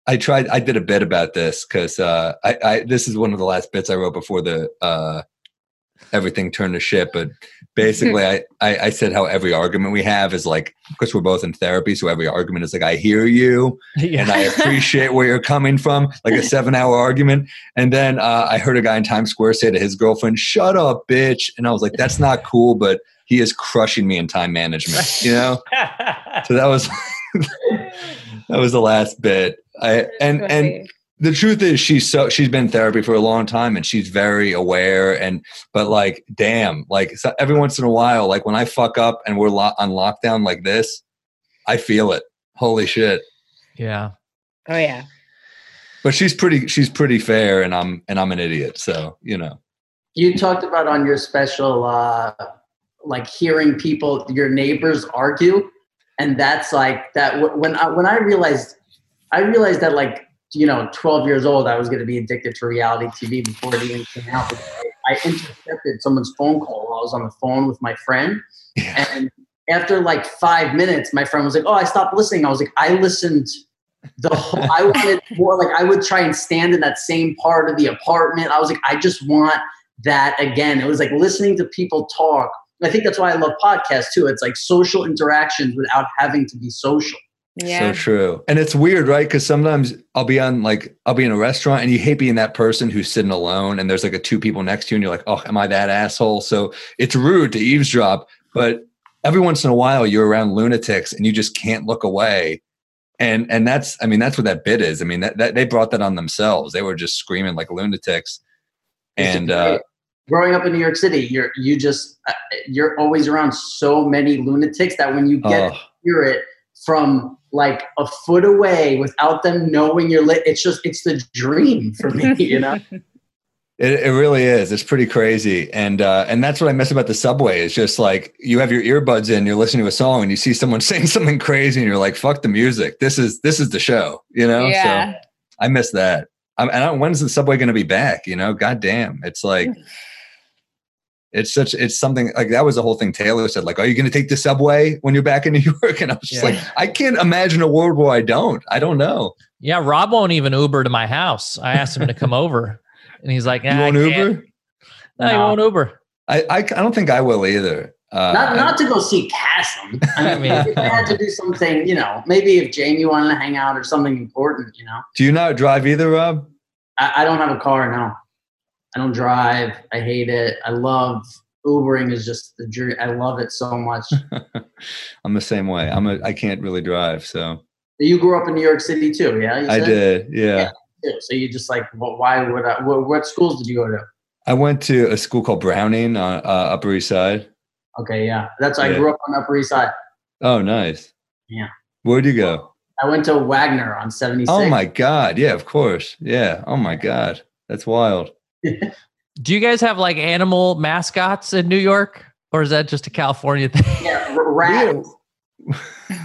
I did a bit about this because this is one of the last bits I wrote before the everything turned to shit. But basically, I said how every argument we have is like, because we're both in therapy, so every argument is like, I hear you and I appreciate where you're coming from, like a 7-hour argument. And then I heard a guy in Times Square say to his girlfriend, shut up, bitch. And I was like, that's not cool, but he is crushing me in time management, So that was, the last bit. The truth is she's been in therapy for a long time and she's very aware but like, damn, like so every once in a while, like when I fuck up and we're on lockdown like this, I feel it. Holy shit. Yeah. Oh yeah. But she's pretty fair and I'm an idiot. So, You talked about on your special, like hearing people, your neighbors argue. And that's like that. When I realized that like, 12 years old, I was going to be addicted to reality TV before it even came out. I intercepted someone's phone call while I was on the phone with my friend. And after like 5 minutes, my friend was like, oh, I stopped listening. I was like, I listened the whole, I wanted more. Like I would try and stand in that same part of the apartment. I was like, I just want that again. It was like listening to people talk. I think that's why I love podcasts too. It's like social interactions without having to be social. Yeah. So true. And it's weird, right? Because sometimes I'll be in a restaurant and you hate being that person who's sitting alone and there's like 2 people next to you and you're like, oh, am I that asshole? So it's rude to eavesdrop, but every once in a while you're around lunatics and you just can't look away. And that's what that bit is. I mean, that they brought that on themselves. They were just screaming like lunatics. And growing up in New York City, you're always around so many lunatics that when you get to hear it from like a foot away without them knowing you're lit. It's the dream for me, It really is. It's pretty crazy. And that's what I miss about the subway. It's just like, you have your earbuds in, you're listening to a song and you see someone saying something crazy and you're like, fuck the music. This is the show, Yeah. So I miss that. When's the subway going to be back? God damn. It's like, it's something like that was the whole thing Taylor said, like, are you going to take the subway when you're back in New York? And I was just like, I can't imagine a world where I don't know. Yeah. Rob won't even Uber to my house. I asked him to come over And he's like, "You want Uber?" No, you won't Uber. I don't think I will either. Not to go see Chasm. I mean, if I had to do something, you know, maybe if Jamie wanted to hang out or something important, you know. Do you not drive either, Rob? I don't have a car now. I don't drive. I hate it. I love Ubering is just the dream. I love it so much. I'm the same way. I can't really drive. So you grew up in New York City too, yeah? I did. Yeah. So you just like, well, why would I? What schools did you go to? I went to a school called Browning on Upper East Side. Okay, yeah. I grew up on Upper East Side. Oh, nice. Yeah. Where'd you go? I went to Wagner on 76. Oh, my God. Yeah, of course. Yeah. Oh, my God. That's wild. Do you guys have, like, animal mascots in New York? Or is that just a California thing? Yeah, rats.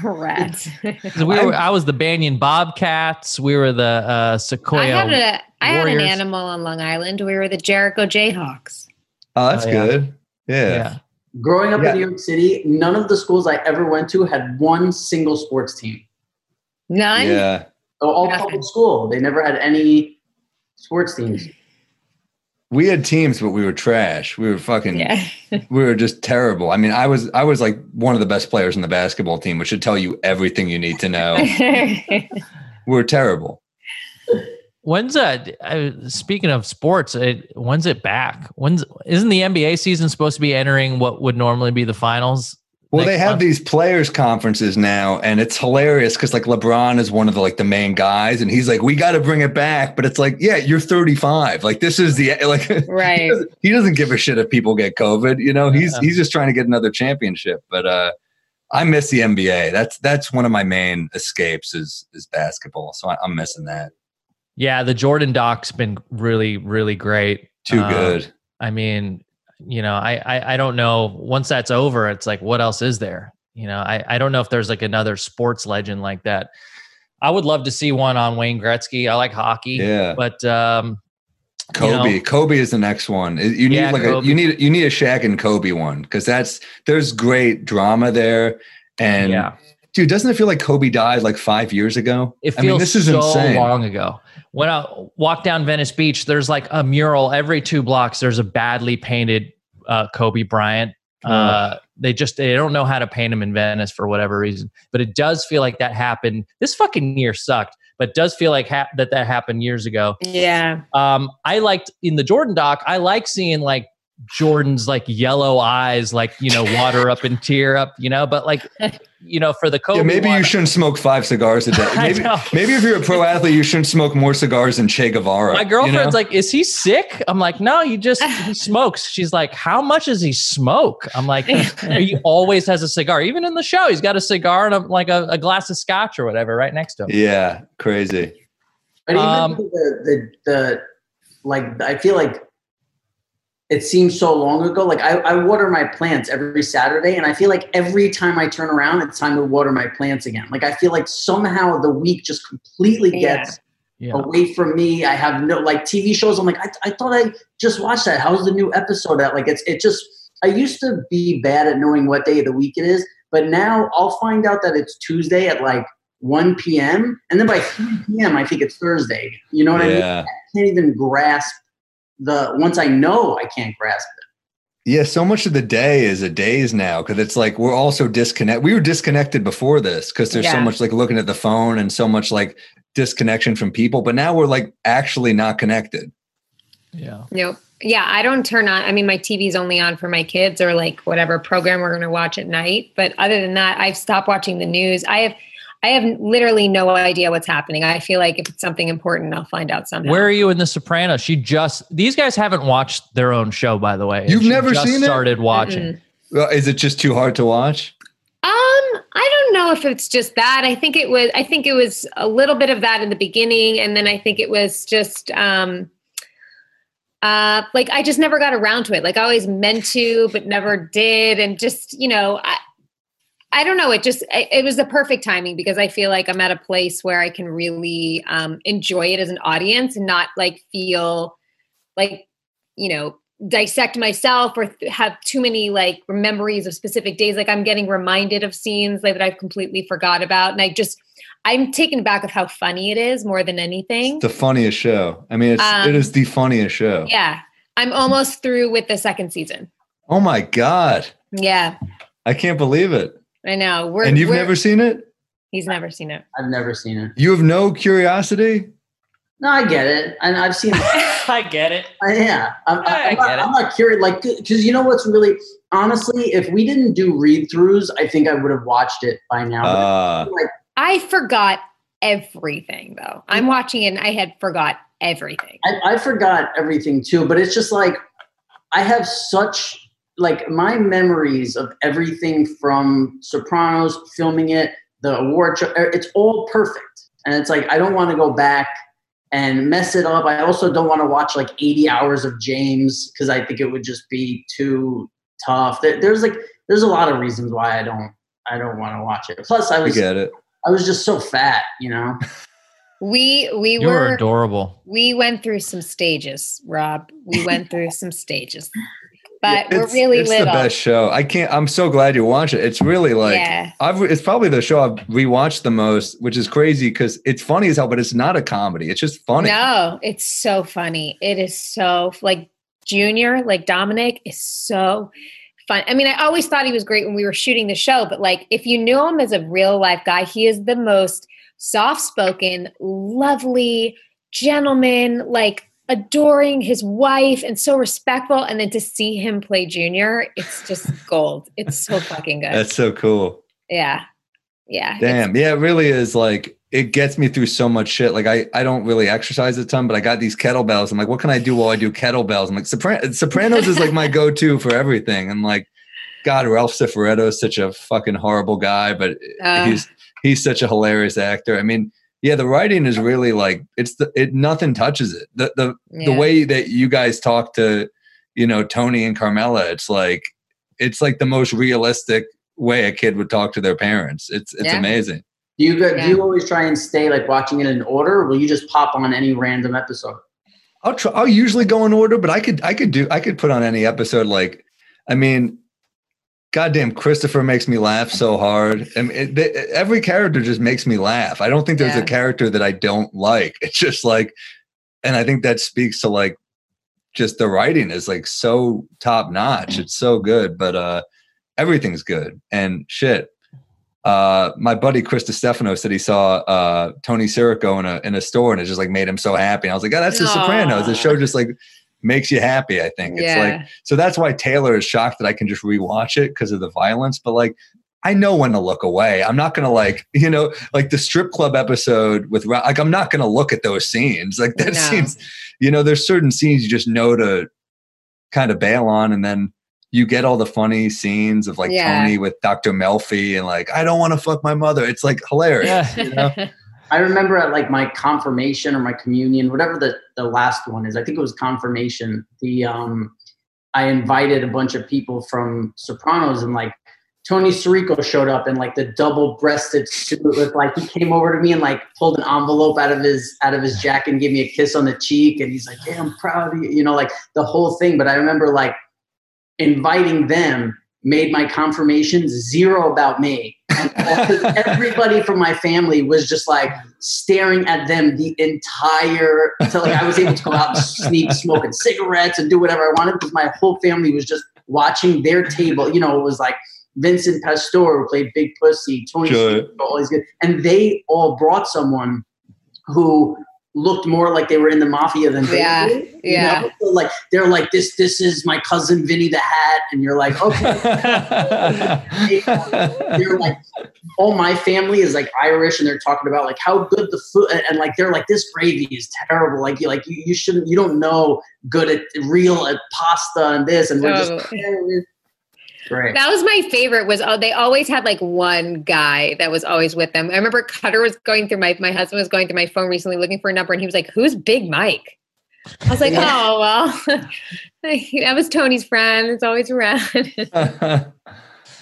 Rats. I was the Banyan Bobcats. We were the Sequoia I had an animal on Long Island. We were the Jericho Jayhawks. Oh, that's good. Yeah. Growing up in New York City, none of the schools I ever went to had one single sports team. None? Yeah. All public school. They never had any sports teams. We had teams, but we were trash. We were we were just terrible. I mean, I was like one of the best players in the basketball team, which should tell you everything you need to know. We're terrible. Speaking of sports, when's it back? Isn't the NBA season supposed to be entering what would normally be the finals? Well, they have these players conferences now, and it's hilarious because like LeBron is one of the like the main guys, and he's like, "We got to bring it back," but it's like, "Yeah, you're 35. Like this is the like right." He doesn't give a shit if people get COVID. You know, he's just trying to get another championship. But I miss the NBA. That's one of my main escapes is basketball. So I'm missing that. Yeah, the Jordan doc's been really, really great. Too good. I mean, you know, I don't know. Once that's over, it's like, what else is there? You know, I don't know if there's like another sports legend like that. I would love to see one on Wayne Gretzky. I like hockey. Yeah. But Kobe. You know, Kobe is the next one. You need you need a Shaq and Kobe one because there's great drama there. And dude, doesn't it feel like Kobe died like 5 years ago? It feels this is so insane. Long ago. When I walk down Venice Beach, there's like a mural every 2 blocks. There's a badly painted Kobe Bryant. They don't know how to paint him in Venice for whatever reason. But it does feel like that happened. This fucking year sucked, but it does feel like that happened years ago. Yeah. I liked in the Jordan doc. I like seeing like Jordan's like yellow eyes, like, you know, water up and tear up, you know, but like, you know, for the Kobe. Yeah, maybe you shouldn't smoke 5 cigars a day. Maybe if you're a pro athlete, you shouldn't smoke more cigars than Che Guevara. My girlfriend's like, "Is he sick?" I'm like, "No, he smokes." She's like, "How much does he smoke?" I'm like, "He always has a cigar. Even in the show, he's got a cigar and a glass of scotch or whatever right next to him." Yeah, crazy. But even I feel like it seems so long ago. Like I water my plants every Saturday, and I feel like every time I turn around, it's time to water my plants again. Like I feel like somehow the week just completely gets away from me. I have no like TV shows. I'm like, I thought I just watched that. How's the new episode out? Like it just. I used to be bad at knowing what day of the week it is, but now I'll find out that it's Tuesday at like 1 p.m. and then by 3 p.m. I think it's Thursday. You know what I mean? I can't even grasp. Once I know, I can't grasp it. Yeah, so much of the day is a daze now because it's like we're also disconnected. We were disconnected before this because there's so much like looking at the phone and so much like disconnection from people. But now we're like actually not connected. Yeah. Nope. Yeah, I don't turn on. I mean, my TV's only on for my kids or like whatever program we're going to watch at night. But other than that, I've stopped watching the news. I have literally no idea what's happening. I feel like if it's something important, I'll find out somehow. Where are you in The Sopranos? These guys haven't watched their own show, by the way. You've never seen it? Started watching. Mm-hmm. Well, is it just too hard to watch? I don't know if it's just that. I think it was a little bit of that in the beginning, and then I think it was just like I just never got around to it. Like I always meant to, but never did, and just you know. I don't know. It was the perfect timing because I feel like I'm at a place where I can really enjoy it as an audience and not like feel like, you know, dissect myself or have too many like memories of specific days. Like I'm getting reminded of scenes like that I've completely forgot about. And I just, I'm taken aback of how funny it is more than anything. It's the funniest show. I mean, it is the funniest show. Yeah. I'm almost through with the second season. Oh my God. Yeah. I can't believe it. I know. And you've never seen it? He's never seen it. I've never seen it. You have no curiosity? No, I get it. And I've seen it. I get it. Yeah. I'm not curious. Like, because you know what's really, honestly, if we didn't do read-throughs, I think I would have watched it by now. I forgot everything, though. I'm watching it and I had forgot everything. I forgot everything, too. But it's just like, I have such... Like my memories of everything from Sopranos, filming it, the award show, it's all perfect. And it's like, I don't want to go back and mess it up. I also don't want to watch like 80 hours of James because I think it would just be too tough. There's a lot of reasons why I don't want to watch it. Plus I was just so fat, you know? You were adorable. We went through some stages, Rob. We went through some stages. But yeah, it's the best show. I'm so glad you watch it. It's really it's probably the show I've rewatched the most, which is crazy because it's funny as hell, but it's not a comedy. It's just funny. No, it's so funny. It is so like Junior, like Dominic is so fun. I mean, I always thought he was great when we were shooting the show, but like if you knew him as a real life guy, he is the most soft-spoken, lovely gentleman, like adoring his wife and so respectful, and then to see him play Junior, it's just gold. It's so fucking good. That's so cool. Yeah. Damn. Yeah, it really is. Like it gets me through so much shit. Like I don't really exercise a ton, but I got these kettlebells. I'm like, what can I do while I do kettlebells? I'm like, Sopranos is like my go-to for everything. I'm like, God, Ralph Cifaretto is such a fucking horrible guy, but he's such a hilarious actor. I mean, yeah, the writing is really like nothing touches it. The way that you guys talk to, you know, Tony and Carmela, it's like the most realistic way a kid would talk to their parents. It's amazing. Do you always try and stay like watching it in order, or will you just pop on any random episode? I'll usually go in order, but I could put on any episode. Like, I mean, goddamn, Christopher makes me laugh so hard. I mean, every character just makes me laugh. I don't think there's a character that I don't like. It's just like, and I think that speaks to like, just the writing is like so top notch. It's so good, but everything's good and shit. My buddy Chris DiStefano said he saw Tony Sirico in a store, and it just like made him so happy. And I was like, oh, that's The Sopranos. The show just like makes you happy, I think. It's like, so that's why Taylor is shocked that I can just rewatch it because of the violence. But like, I know when to look away. I'm not going to like, you know, like the strip club episode with, like, I'm not going to look at those scenes. Like that seems, you know, there's certain scenes you just know to kind of bail on. And then you get all the funny scenes of like Tony with Dr. Melfi and like, I don't want to fuck my mother. It's like hilarious. Yeah. You know? I remember at like my confirmation or my communion, whatever the last one is, I think it was confirmation. I invited a bunch of people from Sopranos, and like Tony Sirico showed up in like the double-breasted suit with like, he came over to me and like pulled an envelope out of his jacket and gave me a kiss on the cheek. And he's like, yeah, I'm proud of you, you know, like the whole thing. But I remember like inviting them made my confirmations zero about me. And everybody from my family was just like staring at them the entire until like I was able to go out and sneak smoking cigarettes and do whatever I wanted, because my whole family was just watching their table. You know, it was like Vincent Pastore, who played Big Pussy, Tony Stewart, all these good, and they all brought someone who looked more like they were in the mafia than they did. Yeah. You know? So like they're like, this is my cousin Vinny the Hat, and you're like, okay. They're like, oh, my family is like Irish, and they're talking about like how good the food, and like they're like, this gravy is terrible. Like you shouldn't, you don't know good at real at pasta and this, and we're just great. That was my favorite was, they always had like one guy that was always with them. I remember Cutter was going through my husband was going through my phone recently looking for a number, and he was like, who's Big Mike? I was like, oh, well, that was Tony's friend. It's always around.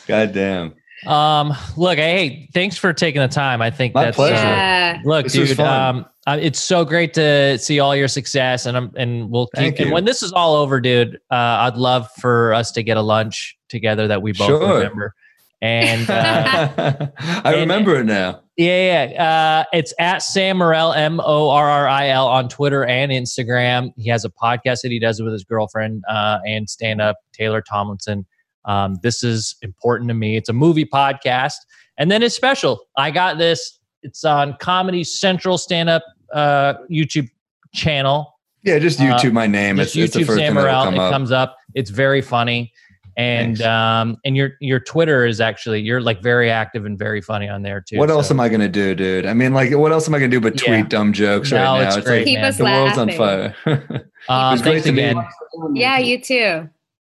Goddamn. Look, hey, thanks for taking the time. I think my pleasure. Look, this dude, it's so great to see all your success, and we'll keep. And when this is all over, dude, I'd love for us to get a lunch together that we both remember. And I remember it now. Yeah, yeah. It's at Sam Morril, M-O-R-R-I-L on Twitter and Instagram. He has a podcast that he does with his girlfriend and stand-up, Taylor Tomlinson. This Is Important to Me. It's a movie podcast. And then his special, I Got This. It's on Comedy Central stand-up YouTube channel. Yeah, just YouTube my name. It's YouTube, it's the first Sam Morril. Comes up. It's very funny. And and your Twitter is actually, you're like very active and very funny on there too. What else am I gonna do, dude? I mean, like, what else am I gonna do but tweet dumb jokes right now? It's great, like, the world's on fire. Thanks again. Yeah, you too.